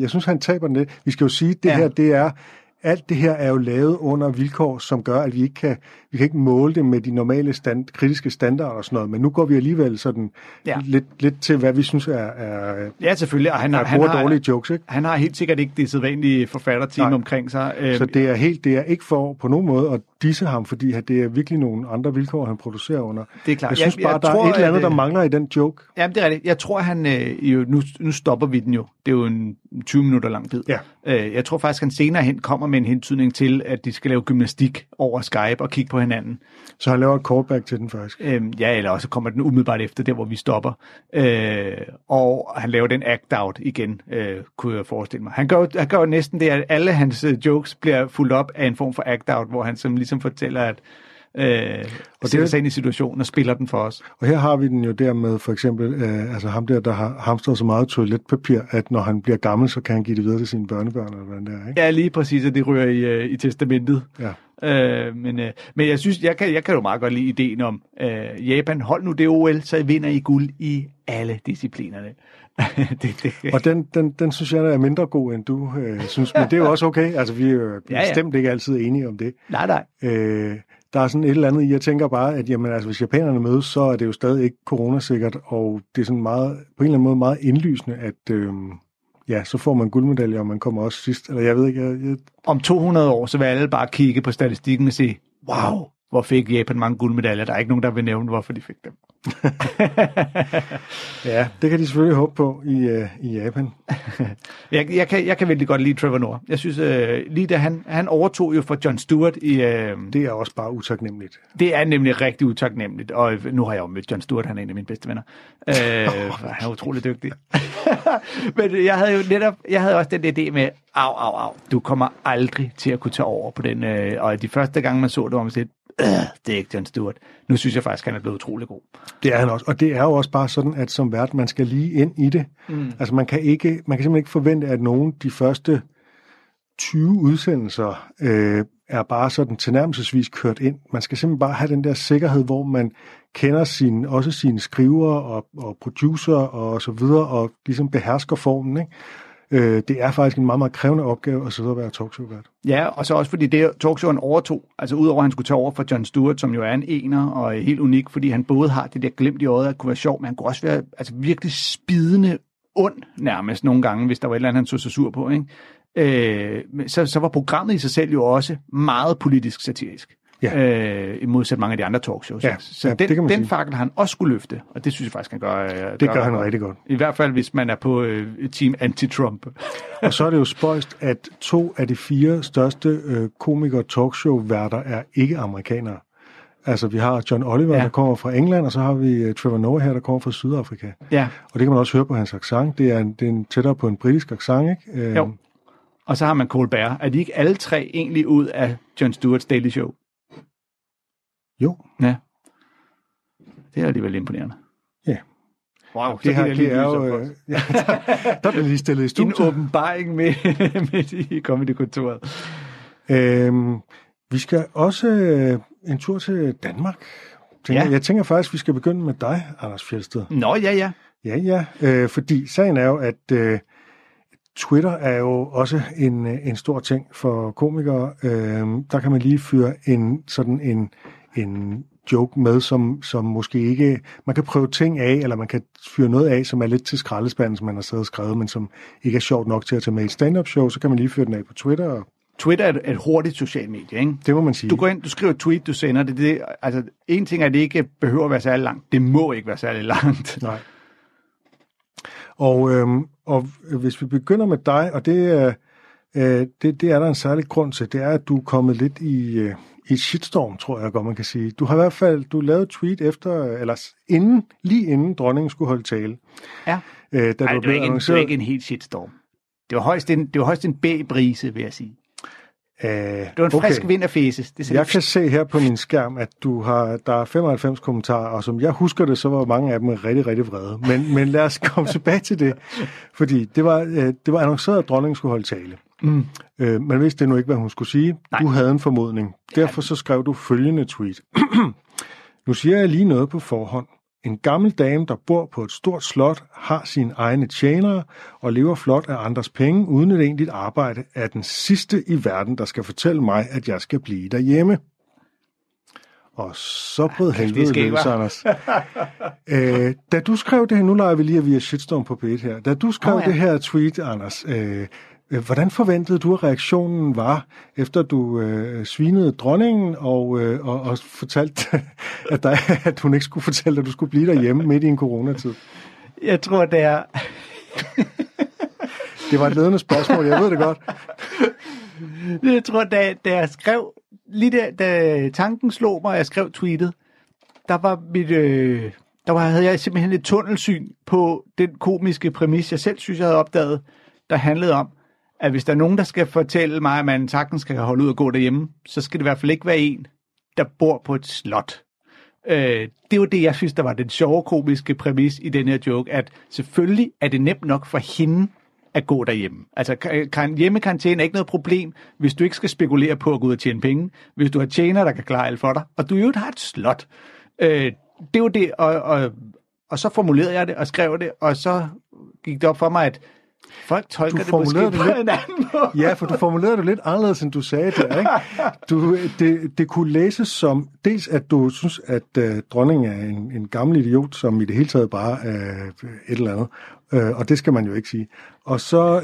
jeg synes, han taber den lidt. Vi skal jo sige, at alt det her er jo lavet under vilkår, som gør, at vi kan ikke måle det med de normale kritiske standarder og sådan noget, men nu går vi alligevel sådan lidt til, hvad vi synes er ja, selvfølgelig. Og han har dårlige jokes, ikke? Han har helt sikkert ikke det sædvanlige forfatterteam omkring sig. Så det er ikke for på nogen måde at disse ham, fordi det er virkelig nogle andre vilkår, han producerer under. Det er klart. Jeg synes jeg tror, er et eller andet, der mangler i den joke. Jamen, det er rigtigt. Jeg tror, nu stopper vi den jo. Det er jo en 20 minutter lang tid. Ja. Jeg tror faktisk, han senere hen kommer med en hentydning til, at de skal lave gymnastik over Skype og kigge på hinanden. Så han laver et callback til den faktisk? Eller også kommer den umiddelbart efter, der hvor vi stopper. Og han laver den act-out igen, kunne jeg forestille mig. Han gør jo næsten det, at alle hans jokes bliver fuldt op af en form for act-out, hvor han ligesom fortæller, at og sætter sig ind i situationen og spiller den for os. Og her har vi den jo der med for eksempel ham der har hamstret så meget toiletpapir, at når han bliver gammel, så kan han give det videre til sine børnebørn eller hvordan det er, ikke? Ja, lige præcis, at det ryger i testamentet. Ja. Men jeg synes, jeg kan jo meget godt lide ideen om Japan, hold nu det OL, så vinder I guld i alle disciplinerne. Og den synes jeg, der er mindre god, end du synes, men det er jo også okay. Altså, vi er jo bestemt ikke altid enige om det. Nej. Der er sådan et eller andet, jeg tænker bare, at jamen, altså, hvis japanerne mødes, så er det jo stadig ikke coronasikkert, og det er sådan meget, på en eller anden måde meget indlysende, at så får man guldmedaljer, og man kommer også sidst, eller jeg ved ikke. Om 200 år, så vil alle bare kigge på statistikken og sige, wow, hvor fik Japan mange guldmedaljer? Der er ikke nogen, der vil nævne, hvorfor de fik dem. Ja, det kan de selvfølgelig håbe på i Japan. jeg kan virkelig godt lide Trevor Noah. Jeg synes, lige da han overtog jo for John Stewart i... Det er også bare utaknemmeligt. Det er nemlig rigtig utaknemmeligt, og nu har jeg jo mødt John Stewart, han er en af mine bedste venner. Han er utrolig dygtig. Men jeg havde også den idé med, du kommer aldrig til at kunne tage over på den, og de første gange man så det, var man set, det er ikke John Stewart. Nu synes jeg faktisk, han er blevet utrolig god. Det er han også, og det er jo også bare sådan, at som vært, man skal lige ind i det. Mm. Altså man kan simpelthen ikke forvente, at nogen de første 20 udsendelser er bare sådan tilnærmelsesvis kørt ind. Man skal simpelthen bare have den der sikkerhed, hvor man kender også sine skriver og producer og så videre, og ligesom behersker formen, ikke? Det er faktisk en meget, meget krævende opgave at sidde og være talkshow-vært. Ja, og så også fordi det talkshowen overtog, altså udover at han skulle tage over for John Stewart, som jo er en ener og er helt unik, fordi han både har det der glimt i øjet, at kunne være sjov, men han kunne også være virkelig spidende ond nærmest nogle gange, hvis der var et eller andet, han så sur på, ikke? Så var programmet i sig selv jo også meget politisk satirisk. I modsat mange af de andre talkshows. Ja, så den fakkel har han også skulle løfte, og det synes jeg faktisk, han gør. Det gør han rigtig godt. I hvert fald, hvis man er på team anti-Trump. Og så er det jo spøjst, at 2 af de 4 største komiker-talkshow-værter er ikke amerikanere. Altså, vi har John Oliver, der kommer fra England, og så har vi Trevor Noah her, der kommer fra Sydafrika. Ja. Og det kan man også høre på hans accent. Det er tættere på en britisk accent, ikke? Jo. Og så har man Colbert. Er de ikke alle 3 egentlig ud af John Stewart's Daily Show? Jo. Ja. Det er alligevel imponerende. Ja. Wow, det her det er jo... Der blev lige stillet i studiet. En åbenbaring med i Comedy-kontoret. Vi skal også en tur til Danmark. Jeg tænker faktisk, vi skal begynde med dig, Anders Fjelsted. Nå, ja. Ja. Fordi sagen er jo, at Twitter er jo også en stor ting for komikere. Der kan man lige fyre en joke med, som måske ikke... Man kan prøve ting af, eller man kan fyre noget af, som er lidt til skraldespanden, som man har siddet og skrevet, men som ikke er sjovt nok til at tage med i et stand-up show, så kan man lige fyre den af på Twitter. Twitter er et hurtigt socialt medie, ikke? Det må man sige. Du går ind, du skriver et tweet, du sender det. Altså, en ting er, at det ikke behøver at være særlig langt. Det må ikke være særlig langt. Nej. Og hvis vi begynder med dig, og det er der en særlig grund til, det er, at du er kommet lidt i shitstorm, tror jeg godt, man kan sige. Du har i hvert fald lavet tweet efter, eller lige inden dronningen skulle holde tale. Ja. Det var ikke en helt shitstorm. Det var højst en bæbrise, vil jeg sige. Det var en frisk vinterfæses. Jeg kan se her på min skærm, at der er 95 kommentarer, og som jeg husker det, så var mange af dem rigtig, rigtig vrede. Men lad os komme tilbage til det, fordi det var annonceret, at dronningen skulle holde tale. Mm. Man vidste det nu ikke, hvad hun skulle sige. Nej. Du havde en formodning. Derfor så skrev du følgende tweet. Nu siger jeg lige noget på forhånd. En gammel dame, der bor på et stort slot, har sine egne tjenere og lever flot af andres penge uden et egentligt arbejde, er den sidste i verden, der skal fortælle mig, at jeg skal blive derhjemme. Og så brød helvede løs, Anders. Da du skrev det her, nu leger vi lige via shitstorm på P1 her. Da du skrev det her tweet, Anders, hvordan forventede du, at reaktionen var, efter du svinede dronningen og fortalte, at hun ikke skulle fortælle, at du skulle blive derhjemme midt i en coronatid? Jeg tror, det er... Det var et ledende spørgsmål, jeg ved det godt. Jeg tror, da jeg skrev... Lige da tanken slog mig, og jeg skrev tweetet, havde jeg simpelthen et tunnelsyn på den komiske præmis, jeg selv synes, jeg havde opdaget, der handlede om, at hvis der er nogen, der skal fortælle mig, at man sagtens skal holde ud og gå derhjemme, så skal det i hvert fald ikke være en, der bor på et slot. Det var det, jeg synes, der var den sjove komiske præmis i den her joke, at selvfølgelig er det nemt nok for hende at gå derhjemme. Altså, hjemmekarantæne er ikke noget problem, hvis du ikke skal spekulere på at gå ud og tjene penge, hvis du har tjener, der kan klare alt for dig, og du jo har et slot. Det var det, og så formulerede jeg det, og skrev det, og så gik det op for mig, at folk tolker det måske på en anden måde. Ja, for du formulerede det lidt anderledes, end du sagde det, ikke? Det kunne læses som, dels at du synes, at dronningen er en gammel idiot, som i det hele taget bare er et eller andet, og det skal man jo ikke sige. Og så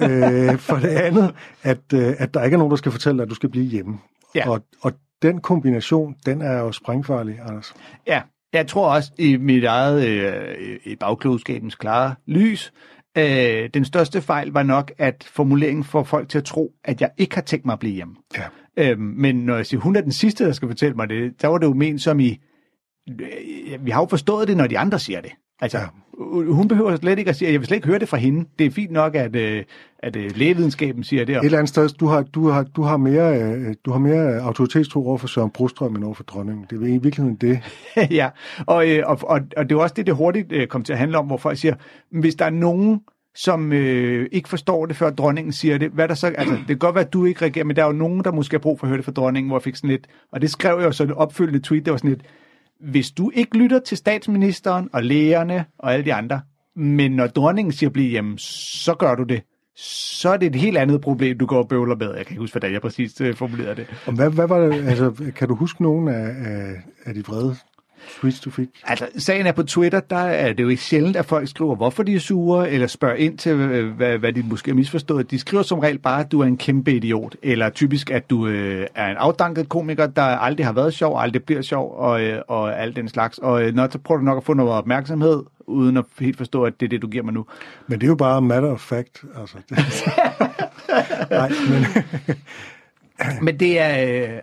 for det andet, at der ikke er nogen, der skal fortælle dig, at du skal blive hjemme. Ja. Og den kombination, den er jo sprængfarlig, Anders. Ja, jeg tror også i mit eget bagklogskabens klare lys, den største fejl var nok, at formuleringen får folk til at tro, at jeg ikke har tænkt mig at blive hjemme. Ja. Men når jeg siger, hun er den sidste, der skal fortælle mig det, så var det jo ment som i, vi har jo forstået det, når de andre siger det. Altså, ja. Hun behøver slet ikke at sige, jeg vil slet ikke høre det fra hende. Det er fint nok, at lægevidenskaben siger det. Et eller andet sted, du har mere autoritetstro over for Søren Brostrøm end over for dronningen. Det er i virkeligheden det. Ja, og det er også det hurtigt kom til at handle om, hvor folk siger, hvis der er nogen, som ikke forstår det, før dronningen siger det, hvad der så, altså, det kan godt være, at du ikke reagerer, men der er jo nogen, der måske har brug for at høre det fra dronningen, hvor jeg fik sådan lidt, og det skrev jeg jo så et opfølgende tweet, der var sådan lidt, hvis du ikke lytter til statsministeren og lægerne og alle de andre, men når dronningen siger blive hjemme, så gør du det. Så er det et helt andet problem, du går og bøvler med. Jeg kan ikke huske, hvordan jeg præcis formulerede det. Og hvad var det? Altså, kan du huske nogen af de vrede tweets, du fik? Altså, sagen er på Twitter, der er det jo ikke sjældent, at folk skriver, hvorfor de er sure, eller spørger ind til, hvad de måske har misforstået. De skriver som regel bare, at du er en kæmpe idiot, eller typisk, at du er en afdanket komiker, der aldrig har været sjov, aldrig bliver sjov, og alt den slags. Og så prøver du nok at få noget opmærksomhed, uden at helt forstå, at det er det, du giver mig nu. Men det er jo bare matter of fact. Altså. Nej, men det er...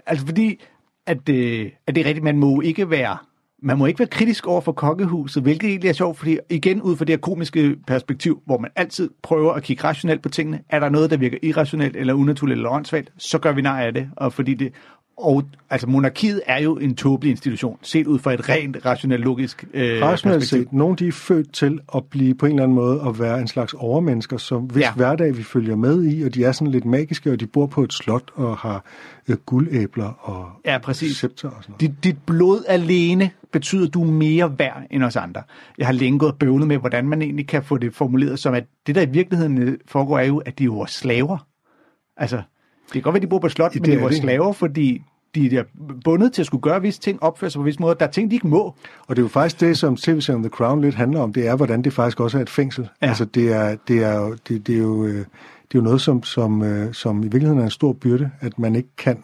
altså, fordi at det er rigtigt, man må ikke være kritisk over for kongehuset, hvilket egentlig er sjovt, fordi igen ud fra det her komiske perspektiv, hvor man altid prøver at kigge rationelt på tingene, er der noget, der virker irrationelt eller unaturligt eller åndssvagt, så gør vi nej af det, og altså monarkiet er jo en tåbelig institution, set ud fra et rent rationelt logisk rationelt perspektiv. Set, nogen de er født til at blive på en eller anden måde at være en slags overmennesker, som hvis hverdag vi følger med i, og de er sådan lidt magiske, og de bor på et slot og har guldæbler og scepter og sådan noget. Dit blod alene betyder, at du er mere værd end os andre. Jeg har længe gået og bøvlet med, hvordan man egentlig kan få det formuleret som, at det der i virkeligheden foregår, er jo, at de jo er slaver. Altså, det kan godt være, de bor på et slot, men de var slaver, fordi de er bundet til at skulle gøre visse ting, opføre sig på visse måder. Der er ting, de ikke må. Og det er jo faktisk det, som tv-serien The Crown lidt handler om, det er, hvordan det faktisk også er et fængsel. Ja. Altså, det er jo noget, som i virkeligheden er en stor byrde, at man ikke kan.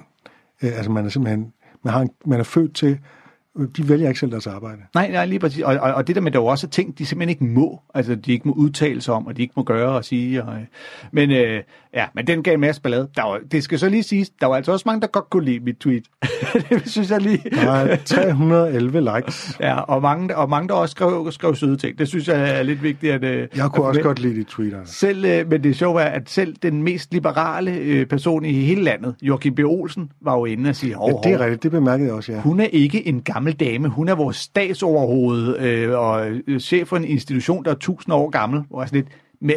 Altså, man er simpelthen... Man er født til... De vælger ikke selv deres arbejde. Nej, lige præcis. Og det der med, der jo også er ting, de simpelthen ikke må. Altså, de ikke må udtale sig om, og de ikke må gøre og sige. Men den gav en masse ballade. Det skal så lige siges, der var altså også mange, der godt kunne lide mit tweet. Det synes jeg lige. Der var 311 likes. Ja, og mange, der også skrev søde ting. Det synes jeg er lidt vigtigt. Jeg kunne også godt lide de tweeter. Men det sjove er, at selv den mest liberale person i hele landet, Joachim B. Olsen, var jo inde og sige, det er rigtigt, det bemærkede jeg også, ja. Hun er ikke en gammel dame. Hun er vores statsoverhoved og chef for en institution, der er 1000 år gammel. Og sådan lidt. Men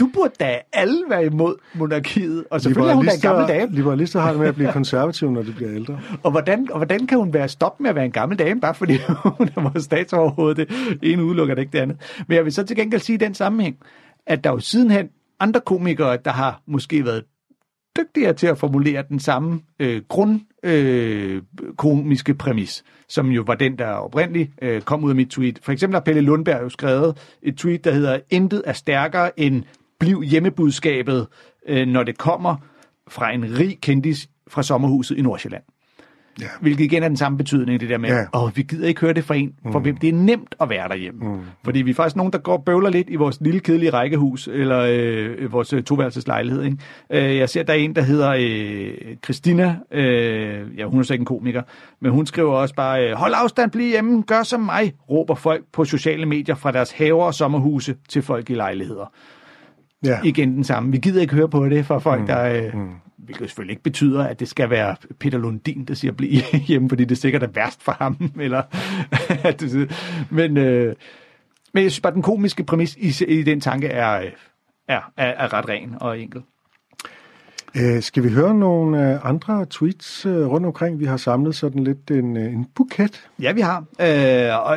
du burde da alle være imod monarkiet, og selvfølgelig er hun da i gamle dame. Liberalister har det med at blive konservativ, når de bliver ældre. Og hvordan kan hun være stoppet med at være en gammel dame, bare fordi hun er vores statsoverhoved? Det ene udelukker det ikke det andet. Men jeg vil så til gengæld sige i den sammenhæng, at der jo sidenhen andre komikere, der har måske været dygtigere til at formulere den samme grundkomiske præmis, som jo var den, der oprindeligt kom ud af mit tweet. For eksempel har Pelle Lundberg jo skrevet et tweet, der hedder, intet er stærkere end bliv hjemmebudskabet, når det kommer fra en rig kendis fra sommerhuset i Nordsjælland. Ja. Hvilket igen er den samme betydning, det der med, vi gider ikke høre det fra en, for hvem det er nemt at være derhjemme. Fordi vi er faktisk nogen, der går og bøvler lidt i vores lille, kedelige rækkehus, eller vores toværelseslejlighed. Ikke? Jeg ser, der er en, der hedder Christina. Hun er så ikke en komiker, men hun skriver også bare, hold afstand, bliv hjemme, gør som mig, råber folk på sociale medier fra deres haver og sommerhuse til folk i lejligheder. Ja. Igen den samme. Vi gider ikke høre på det fra folk, der... Hvilket selvfølgelig ikke betyder, at det skal være Peter Lundin, der siger, bliv hjemme, fordi det sikkert er værst for ham. Eller, men jeg synes bare, den komiske præmis i den tanke er ret ren og enkel. Skal vi høre nogle andre tweets rundt omkring? Vi har samlet sådan lidt en buket. Ja, vi har.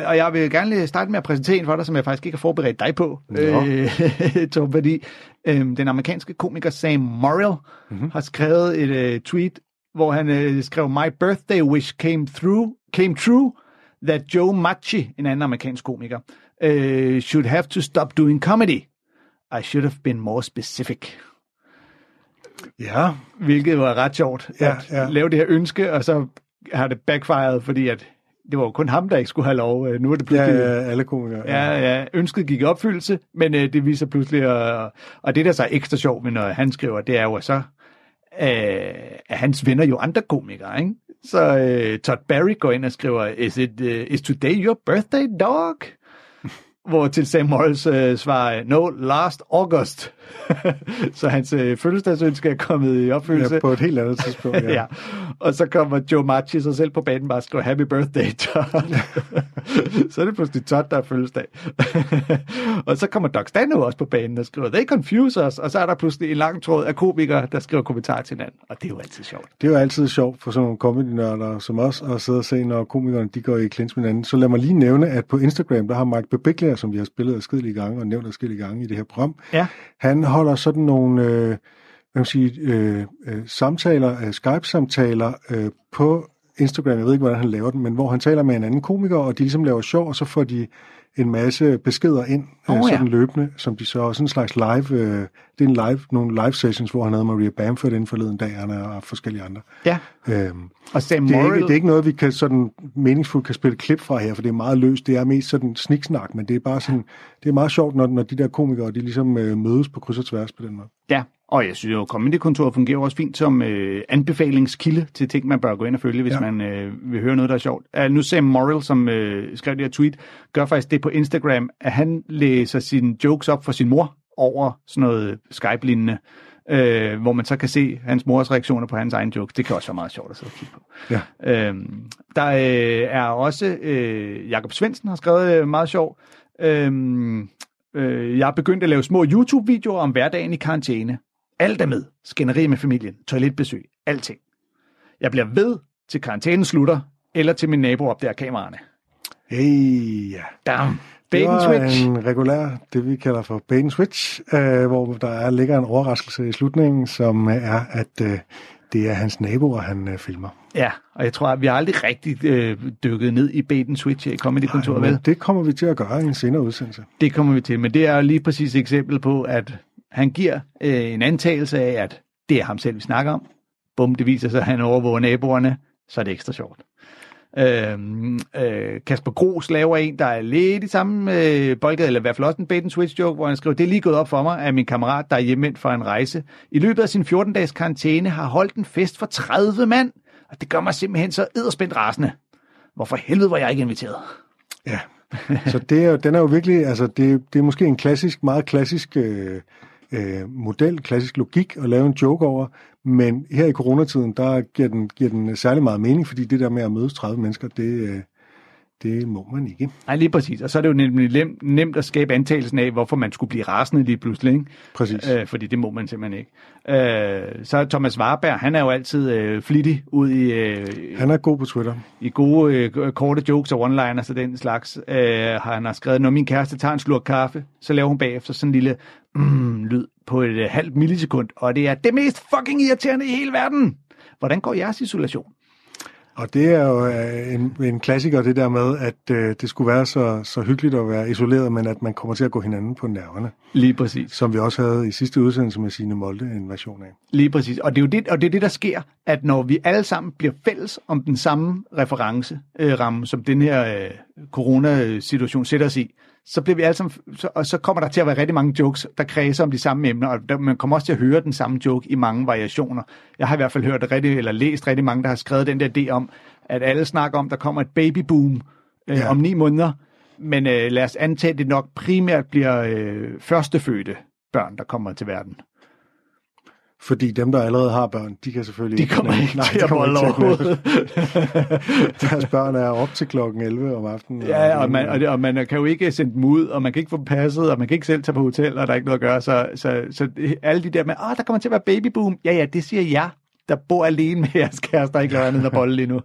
Og jeg vil gerne starte med at præsentere en for dig, som jeg faktisk ikke har forberedt dig på. Tom, fordi den amerikanske komiker Sam Morrill har skrevet et tweet, hvor han skrev, My birthday wish came true that Joe Machi, en anden amerikansk komiker, should have to stop doing comedy. I should have been more specific. Ja. Hvilket var ret sjovt at lave det her ønske, og så har det backfired, fordi at det var jo kun ham, der ikke skulle have lov. Nu er det pludselig... alle komikere. Ja. Ønsket gik i opfyldelse, men det viser pludselig... Og det, der så er ekstra sjovt med, når han skriver, det er jo så, at hans venner jo andre komikere, ikke? Så Todd Barry går ind og skriver, Is today your birthday, dog? Hvor til Sam Morrils svarer, no, last August. Så hans fødselsdagsønske er kommet i opfyldelse. Ja, på et helt andet tidspunkt, ja. Og så kommer Joe Machi sig selv på banen bare og skriver, happy birthday, Todd. Så er det pludselig Todd, der er fødselsdag. Og så kommer Doug Stanhope også på banen og skriver, they confuse us. Og så er der pludselig en lang tråd af komikere, der skriver kommentarer til hinanden. Og det er jo altid sjovt. Det er jo altid sjovt for sådan nogle comedy-nørder som os at sidde og se, når komikerne de går i clinch med hinanden. Så lad mig lige nævne, at på Instagram, der har Mark Bebekler, som vi har spillet adskillige gange og nævnt adskillige gange i det her program. Ja. Han holder sådan nogle samtaler, Skype-samtaler på Instagram. Jeg ved ikke, hvordan han laver den, men hvor han taler med en anden komiker, og de ligesom laver sjov, og så får de en masse beskeder ind, sådan løbende, som de så også en slags live, nogle live sessions, hvor han havde Maria Bamford inden forleden dag, og forskellige andre. Ja. Og Sam Morrill... det er ikke noget, vi kan sådan meningsfuldt kan spille klip fra her, for det er meget løst. Det er mest sådan sniksnak, men det er bare sådan, det er meget sjovt, når de der komikere, de ligesom mødes på kryds og tværs på den måde. Ja. Og jeg synes jo, at Comedy-kontoret fungerer også fint som anbefalingskilde til ting, man bør gå ind og følge, hvis man vil høre noget, der er sjovt. Nu Sam Morrill, som skrev det her tweet, gør faktisk det på Instagram, at han læser sine jokes op for sin mor over sådan noget Skype-lignende, hvor man så kan se hans mors reaktioner på hans egen jokes. Det kan også være meget sjovt at sidde og kigge på. Ja. Der er også... Jakob Svendsen har skrevet meget sjovt. Jeg er begyndt at lave små YouTube-videoer om hverdagen i karantæne. Alt er med. Skænderi med familien, toiletbesøg, alting. Jeg bliver ved til karantænen slutter, eller til min nabo opdager kameraerne. Hey, ja. Damn. Det var en regulær, det vi kalder for bait and switch, hvor der ligger en overraskelse i slutningen, som er, at det er hans naboer, han filmer. Ja, og jeg tror, at vi har aldrig rigtig dykket ned i bait and switch i Comedy-kontoret. Men det kommer vi til at gøre i en senere udsendelse. Det kommer vi til, men det er lige præcis et eksempel på, at han giver en antagelse af, at det er ham selv, vi snakker om. Bum, det viser sig, at han overvåger naboerne, så er det ekstra sjovt. Kasper Gros laver en, der er lidt i samme boldgade, eller i hvert fald også en bait and switch joke, hvor han skriver, det er lige gået op for mig, at min kammerat, der er hjemvendt fra en rejse, i løbet af sin 14-dages karantæne har holdt en fest for 30 mand, og det gør mig simpelthen så edderspændt rasende. Hvorfor helvede var jeg ikke inviteret? Ja, så det er, den er jo virkelig, altså det er måske en klassisk, meget klassisk... model, klassisk logik at lave en joke over, men her i coronatiden, der giver den særlig meget mening, fordi det der med at mødes 30 mennesker, det, Det må man ikke. Nej, lige præcis. Og så er det jo nemlig nemt at skabe antagelsen af, hvorfor man skulle blive rasende lige pludselig. Ikke? Præcis. Fordi det må man simpelthen ikke. Så Thomas Varberg, han er jo altid flittig ud i... han er god på Twitter. I gode korte jokes og one-liners og den slags. Han har skrevet, når min kæreste tager en slurk kaffe, så laver hun bagefter sådan en lille lyd på et halvt millisekund. Og det er det mest fucking irriterende i hele verden. Hvordan går jeres isolation? Og det er jo en klassiker, det der med, at det skulle være så hyggeligt at være isoleret, men at man kommer til at gå hinanden på nerverne. Lige præcis. Som vi også havde i sidste udsendelse med Signe Molde en version af. Lige præcis. Og det er jo det, og det er det, der sker, at når vi alle sammen bliver fælles om den samme referenceramme, som den her coronasituation sætter os i, så bliver vi alle sammen, og så kommer der til at være rigtig mange jokes, der kredser om de samme emner, og man kommer også til at høre den samme joke i mange variationer. Jeg har i hvert fald hørt læst rigtig mange, der har skrevet den der idé om, at alle snakker om, der kommer et babyboom om 9 måneder, men lad os antage, at det nok primært bliver førstefødte børn, der kommer til verden. Fordi dem, der allerede har børn, de kan selvfølgelig... De kommer ikke til at bolle overhovedet. Deres børn er op til klokken 11 om aftenen. Ja, og man kan jo ikke sende dem ud, og man kan ikke få dem passet, og man kan ikke selv tage på hotel, og der er ikke noget at gøre. Så alle de der med, der kommer til at være babyboom. Ja, det siger jeg, der bor alene med jeres kæreste, der ikke lader andet end at bolle lige nu.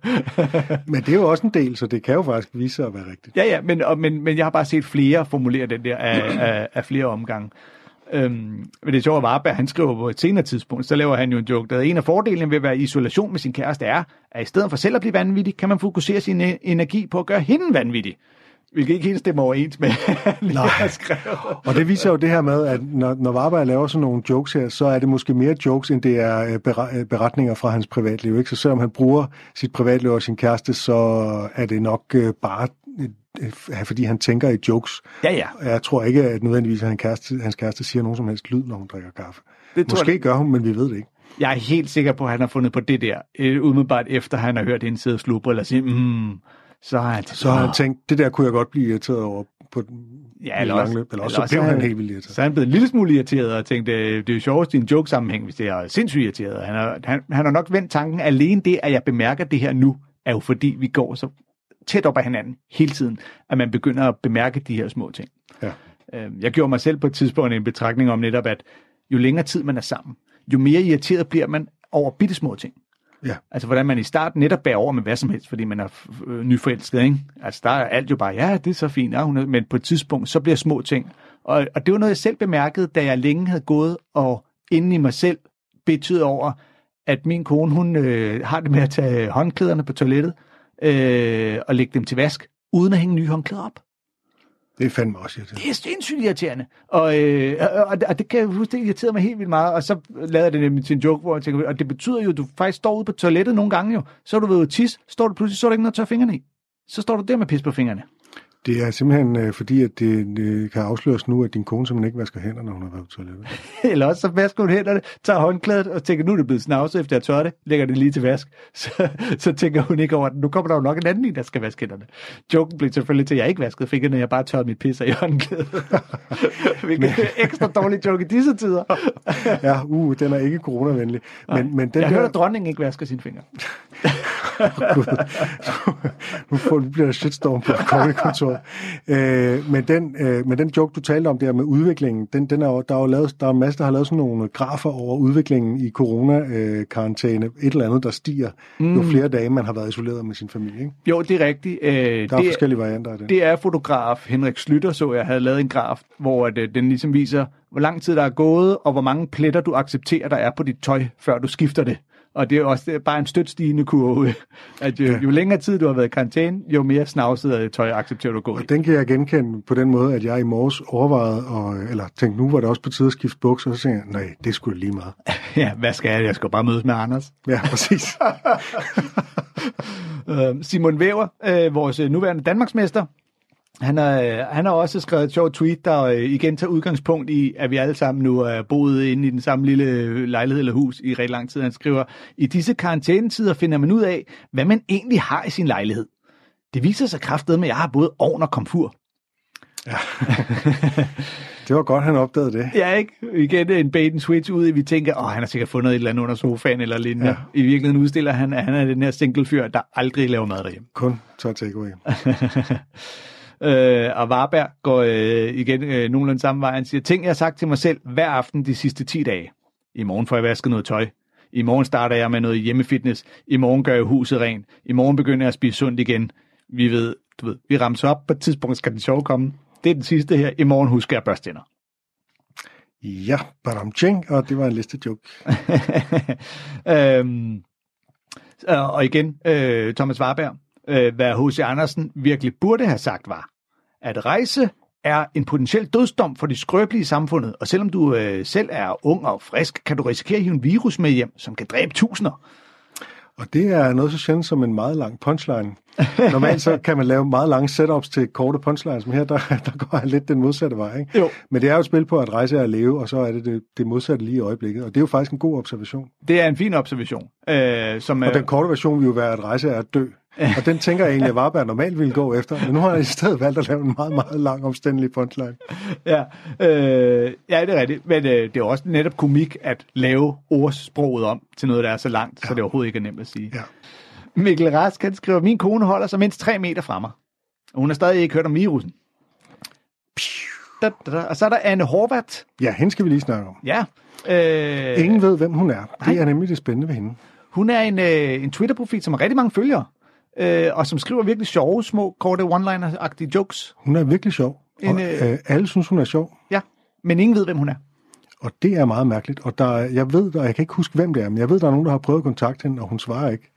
Men det er jo også en del, så det kan jo faktisk vise sig at være rigtigt. Ja, men jeg har bare set flere formulere den der af flere omgange. Men det er sjovt, at Varberg, han skriver på et senere tidspunkt, så laver han jo en joke, der en af fordelene ved at være i isolation med sin kæreste er, at i stedet for selv at blive vanvittig, kan man fokusere sin energi på at gøre hende vanvittig. Hvilket ikke helt stemmer overens med, og det viser jo det her med, at når Varberg laver sådan nogle jokes her, så er det måske mere jokes, end det er beretninger fra hans privatliv. Ikke? Så selvom han bruger sit privatliv og sin kæreste, så er det nok bare... fordi han tænker i jokes. Ja. Jeg tror ikke, at nødvendigvis hans kæreste siger nogen som helst lyd, når hun drikker kaffe. Måske gør hun, men vi ved det ikke. Jeg er helt sikker på, at han har fundet på det der, umiddelbart efter han har hørt hende sidde og slubre, eller sige, så har han tænkt... Så har han tænkt, det der kunne jeg godt blive irriteret over på eller også blev han helt vildt irriteret. Så han blev en lille smule irriteret og tænkte, det er jo sjovest i en joke-sammenhæng, hvis det er sindssygt irriteret. Han har nok vendt tanken, alene det, at jeg bemærker det her nu, er jo fordi, vi går så tæt op ad hinanden hele tiden, at man begynder at bemærke de her små ting. Ja. Jeg gjorde mig selv på et tidspunkt en betragtning om netop, at jo længere tid man er sammen, jo mere irriteret bliver man over bittesmå ting. Ja. Altså hvordan man i starten netop bærer over med hvad som helst, fordi man er nyforelsket, ikke? Altså der er alt jo bare, ja, det er så fint, ja, men på et tidspunkt, så bliver små ting. Og det var noget, jeg selv bemærkede, da jeg længe havde gået og inde i mig selv betyder over, at min kone, hun har det med at tage håndklæderne på toilettet, og lægge dem til vask, uden at hænge nye håndklæder op. Det er fandme også irriterende. Det er sindssygt irriterende. Og det kan jeg huske, det irriterede mig helt vildt meget. Og så lavede jeg det nemlig til en joke, hvor jeg tænker, og det betyder jo, at du faktisk står ude på toilettet nogle gange jo. Så er du ved at tisse, står du pludselig, så er der ikke noget at tørre fingrene i. Så står du der med pis på fingrene. Det er simpelthen fordi, at det kan afsløres nu, at din kone simpelthen ikke vasker hænder, når hun har været på toilettet. Eller også, så vasker hun hænderne, tager håndklædet og tænker, nu er det blevet snavset, efter jeg tørrer det, lægger det lige til vask. Så tænker hun ikke over, at nu kommer der jo nok en anden en, der skal vaske hænderne. Joken blev selvfølgelig til, at jeg ikke vaskede fingrene, jeg bare tørrede mit pisser i håndklædet. Hvilket er ekstra dårlig joke i disse tider. Den er ikke coronavenlig. Men jeg hørte, at dronningen ikke vasker sine fingre. Nu bliver der shitstorm på kongekontoret. Men den joke, du talte om der med udviklingen, den er, der er jo lavet, der er masser, der har lavet sådan nogle grafer over udviklingen i coronakarantæne. Et eller andet, der stiger jo flere dage, man har været isoleret med sin familie. Ikke? Jo, det er rigtigt. Der er forskellige varianter af det. Det er fotograf Henrik Slytter, så jeg havde lavet en graf, hvor den ligesom viser, hvor lang tid der er gået, og hvor mange pletter, du accepterer, der er på dit tøj, før du skifter det. Og det er også bare en stødt stigende kurve, at jo længere tid du har været i karantæne, jo mere snavset af tøj accepterer du at gå i. Og den kan jeg genkende på den måde, at jeg i morges overvejede, eller tænkte, nu var det også på tide at skifte bukser, og så tænkte jeg, nej, det skulle lige meget. Ja, hvad skal jeg? Jeg skal bare mødes med Anders. Ja, præcis. Simon Væver, vores nuværende Danmarksmester, han har også skrevet et sjovt tweet, der igen tager udgangspunkt i, at vi alle sammen nu er boet inde i den samme lille lejlighed eller hus i ret lang tid. Han skriver, i disse karantænetider finder man ud af, hvad man egentlig har i sin lejlighed. Det viser sig kraftedeme, at jeg har både ovn og komfur. Ja. Det var godt, han opdagede det. Ja, ikke? Igen en bait and switch ud i, vi tænker, han har sikkert fundet et eller andet under sofaen eller lignende. Ja. I virkeligheden udstiller han, at han er den her single fyr, der aldrig laver mad derhjemme. Kun tager takeaway. Og Varberg går igen nogenlunde samme vej. Han siger, ting jeg har sagt til mig selv hver aften de sidste 10 dage. I morgen får jeg vasket noget tøj. I morgen starter jeg med noget hjemmefitness. I morgen gør jeg huset rent. I morgen begynder jeg at spise sundt igen. Vi ramser op. På et tidspunkt skal den sjov komme. Det er den sidste her. I morgen husker jeg børste tænder. Ja, badam-ching, og det var en liste joke. Og igen, Thomas Varberg. Hvad H.C. Andersen virkelig burde have sagt var, at rejse er en potentiel dødsdom for det skrøbelige samfundet, og selvom du selv er ung og frisk, kan du risikere at hive en virus med hjem, som kan dræbe tusinder. Og det er noget så sjældent som en meget lang punchline. Normalt så kan man lave meget lange setups til korte punchlines, men her der går lidt den modsatte vej. Ikke? Jo. Men det er jo et spil på, at rejse er at leve, og så er det modsatte lige i øjeblikket. Og det er jo faktisk en god observation. Det er en fin observation. Og den korte version vil jo være, at rejse er at dø. Og den tænker jeg egentlig, at Varberg normalt ville gå efter. Men nu har jeg i stedet valgt at lave en meget, meget lang omstændelig punchline. Ja, det er rigtigt. Men det er også netop komik at lave ordsproget om til noget, der er så langt, ja. Så det overhovedet ikke er nemt at sige. Ja. Mikkel Rask, han skriver, min kone holder sig mindst 3 meter fra mig. Og hun har stadig ikke hørt om virusen. Og så er der Anne Horvath. Ja, hende skal vi lige snakke om. Ja. Ingen ved, hvem hun er. Nej. Det er nemlig det spændende ved hende. Hun er en Twitter-profil, som har rigtig mange følgere. Og som skriver virkelig sjove, små, korte one-liner-agtige jokes. Hun er virkelig sjov, og alle synes, hun er sjov. Ja, men ingen ved, hvem hun er. Og det er meget mærkeligt, og jeg kan ikke huske, hvem det er, men jeg ved, der er nogen, der har prøvet at kontakte hende, og hun svarer ikke.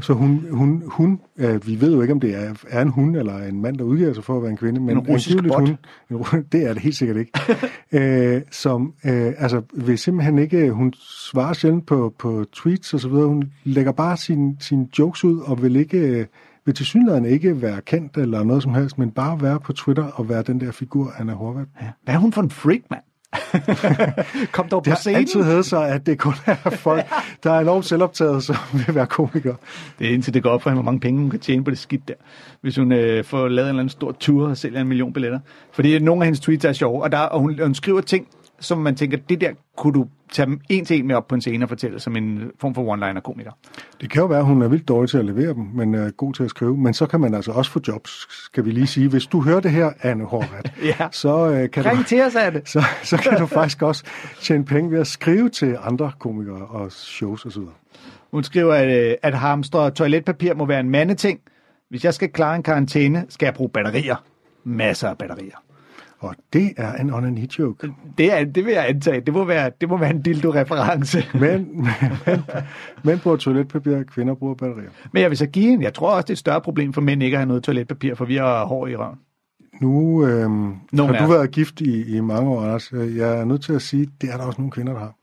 Så hun vi ved jo ikke, om det er en hun eller en mand, der udgiver sig for at være en kvinde, men en russisk bot. Det er det helt sikkert ikke. Vil simpelthen ikke, hun svarer sjældent på tweets og så videre. Hun lægger bare sine jokes ud og vil tilsyneladende ikke være kendt eller noget som helst, men bare være på Twitter og være den der figur, Anna Horvath. Ja. Hvad er hun for en freak, mand? Kom dog på scenen. Det har altid heddet sig, at det kun er folk, der er enormt selvoptaget, som vil være komikere. Det er indtil det går op for ham, hvor mange penge hun kan tjene på det skidt der, hvis hun får lavet en eller anden stor tur og sælger 1 million billetter. Fordi nogle af hendes tweets er sjove, og hun skriver ting, som man tænker, det der kunne du tage dem en til en med op på en scene og fortælle som en form for one-liner-komiker. Det kan jo være, at hun er vildt dårlig til at levere dem, men er god til at skrive. Men så kan man altså også få jobs, skal vi lige sige. Hvis du hører det her, Anne Horvath, ja. Så kan du faktisk også tjene penge ved at skrive til andre komikere og shows osv. Hun skriver, at hamstre toiletpapir må være en mandeting. Hvis jeg skal klare en karantæne, skal jeg bruge batterier. Masser af batterier. Og det er en onani-joke. Det vil jeg antage. Det må være en dildo-reference. Mænd bruger toiletpapir, kvinder bruger batterier. Men jeg vil så give hende. Jeg tror også, det er et større problem for mænd ikke at have noget toiletpapir, for vi har hår i røven. Nu har du været gift i mange år, Anders. Jeg er nødt til at sige, det er der også nogle kvinder, der har.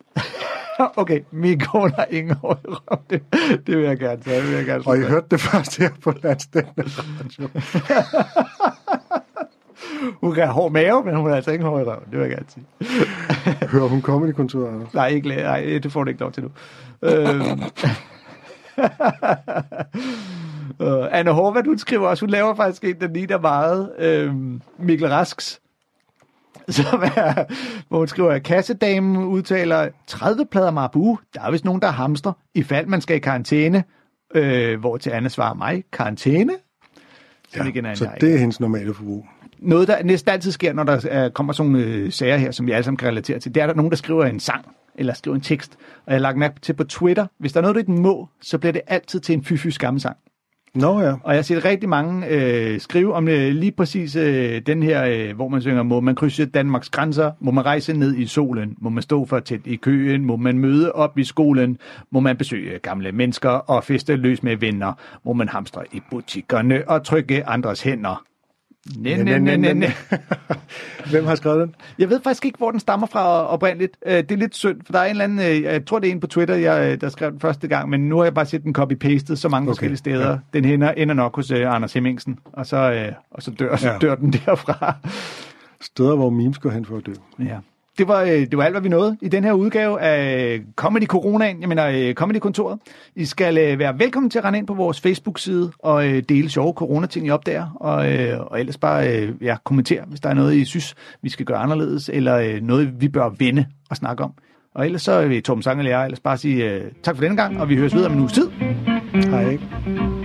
Okay, min kone har ingen hår i røven. Det vil jeg gerne tage. Og I hørte det først her på Landstændende Radio. Hun kan have hård mave, men hun har altså ikke hård i røven. Det vil jeg gerne sige. Hører hun komme i kontoret, Anders? Nej, det får du ikke lov til nu. Anne Horvath, hun skriver også, hun laver faktisk en, der ligner meget Mikkel Rasks. Hvor hun skriver, at kassedamen udtaler 30 plader Marabou. Der er vist nogen, der hamster, ifald man skal i karantæne. Hvor til Anne svarer mig, karantæne? Ja, så det er hendes normale forbrug. Noget, der næsten altid sker, når der kommer sådan nogle sager her, som vi alle sammen kan relatere til, det er, der nogen, der skriver en sang, eller skriver en tekst. Og jeg har lagt mærke til på Twitter, hvis der er noget, du ikke må, så bliver det altid til en fy-fy-skammesang. Nå ja. Og jeg har set rigtig mange skrive om lige præcis den her, hvor man synger, må man krydse Danmarks grænser, må man rejse ned i solen, må man stå for tæt i køen, må man møde op i skolen, må man besøge gamle mennesker og feste løs med venner, må man hamstre i butikkerne og trykke andres hænder. Nej. Hvem har skrevet den? Jeg ved faktisk ikke, hvor den stammer fra oprindeligt. Det er lidt synd, for der er en eller anden, jeg tror det er en på Twitter, der skrev den første gang, men nu har jeg bare set den copy-pastet så mange forskellige steder. Ja. Den ender nok hos Anders Hemmingsen, og så dør den derfra. Steder, hvor memes går hen for at dø. Ja. Det var alt, hvad vi nåede i den her udgave af Comedy Coronaen, jeg mener Comedy-kontoret. I skal være velkommen til at rende ind på vores Facebook-side og dele sjove coronating, I opdager. Og ellers bare kommentere, hvis der er noget, I synes, vi skal gøre anderledes, eller noget, vi bør vende og snakke om. Og ellers så vil Torben Sejr og jeg ellers bare sige tak for denne gang, og vi høres videre om en uges tid. Hej.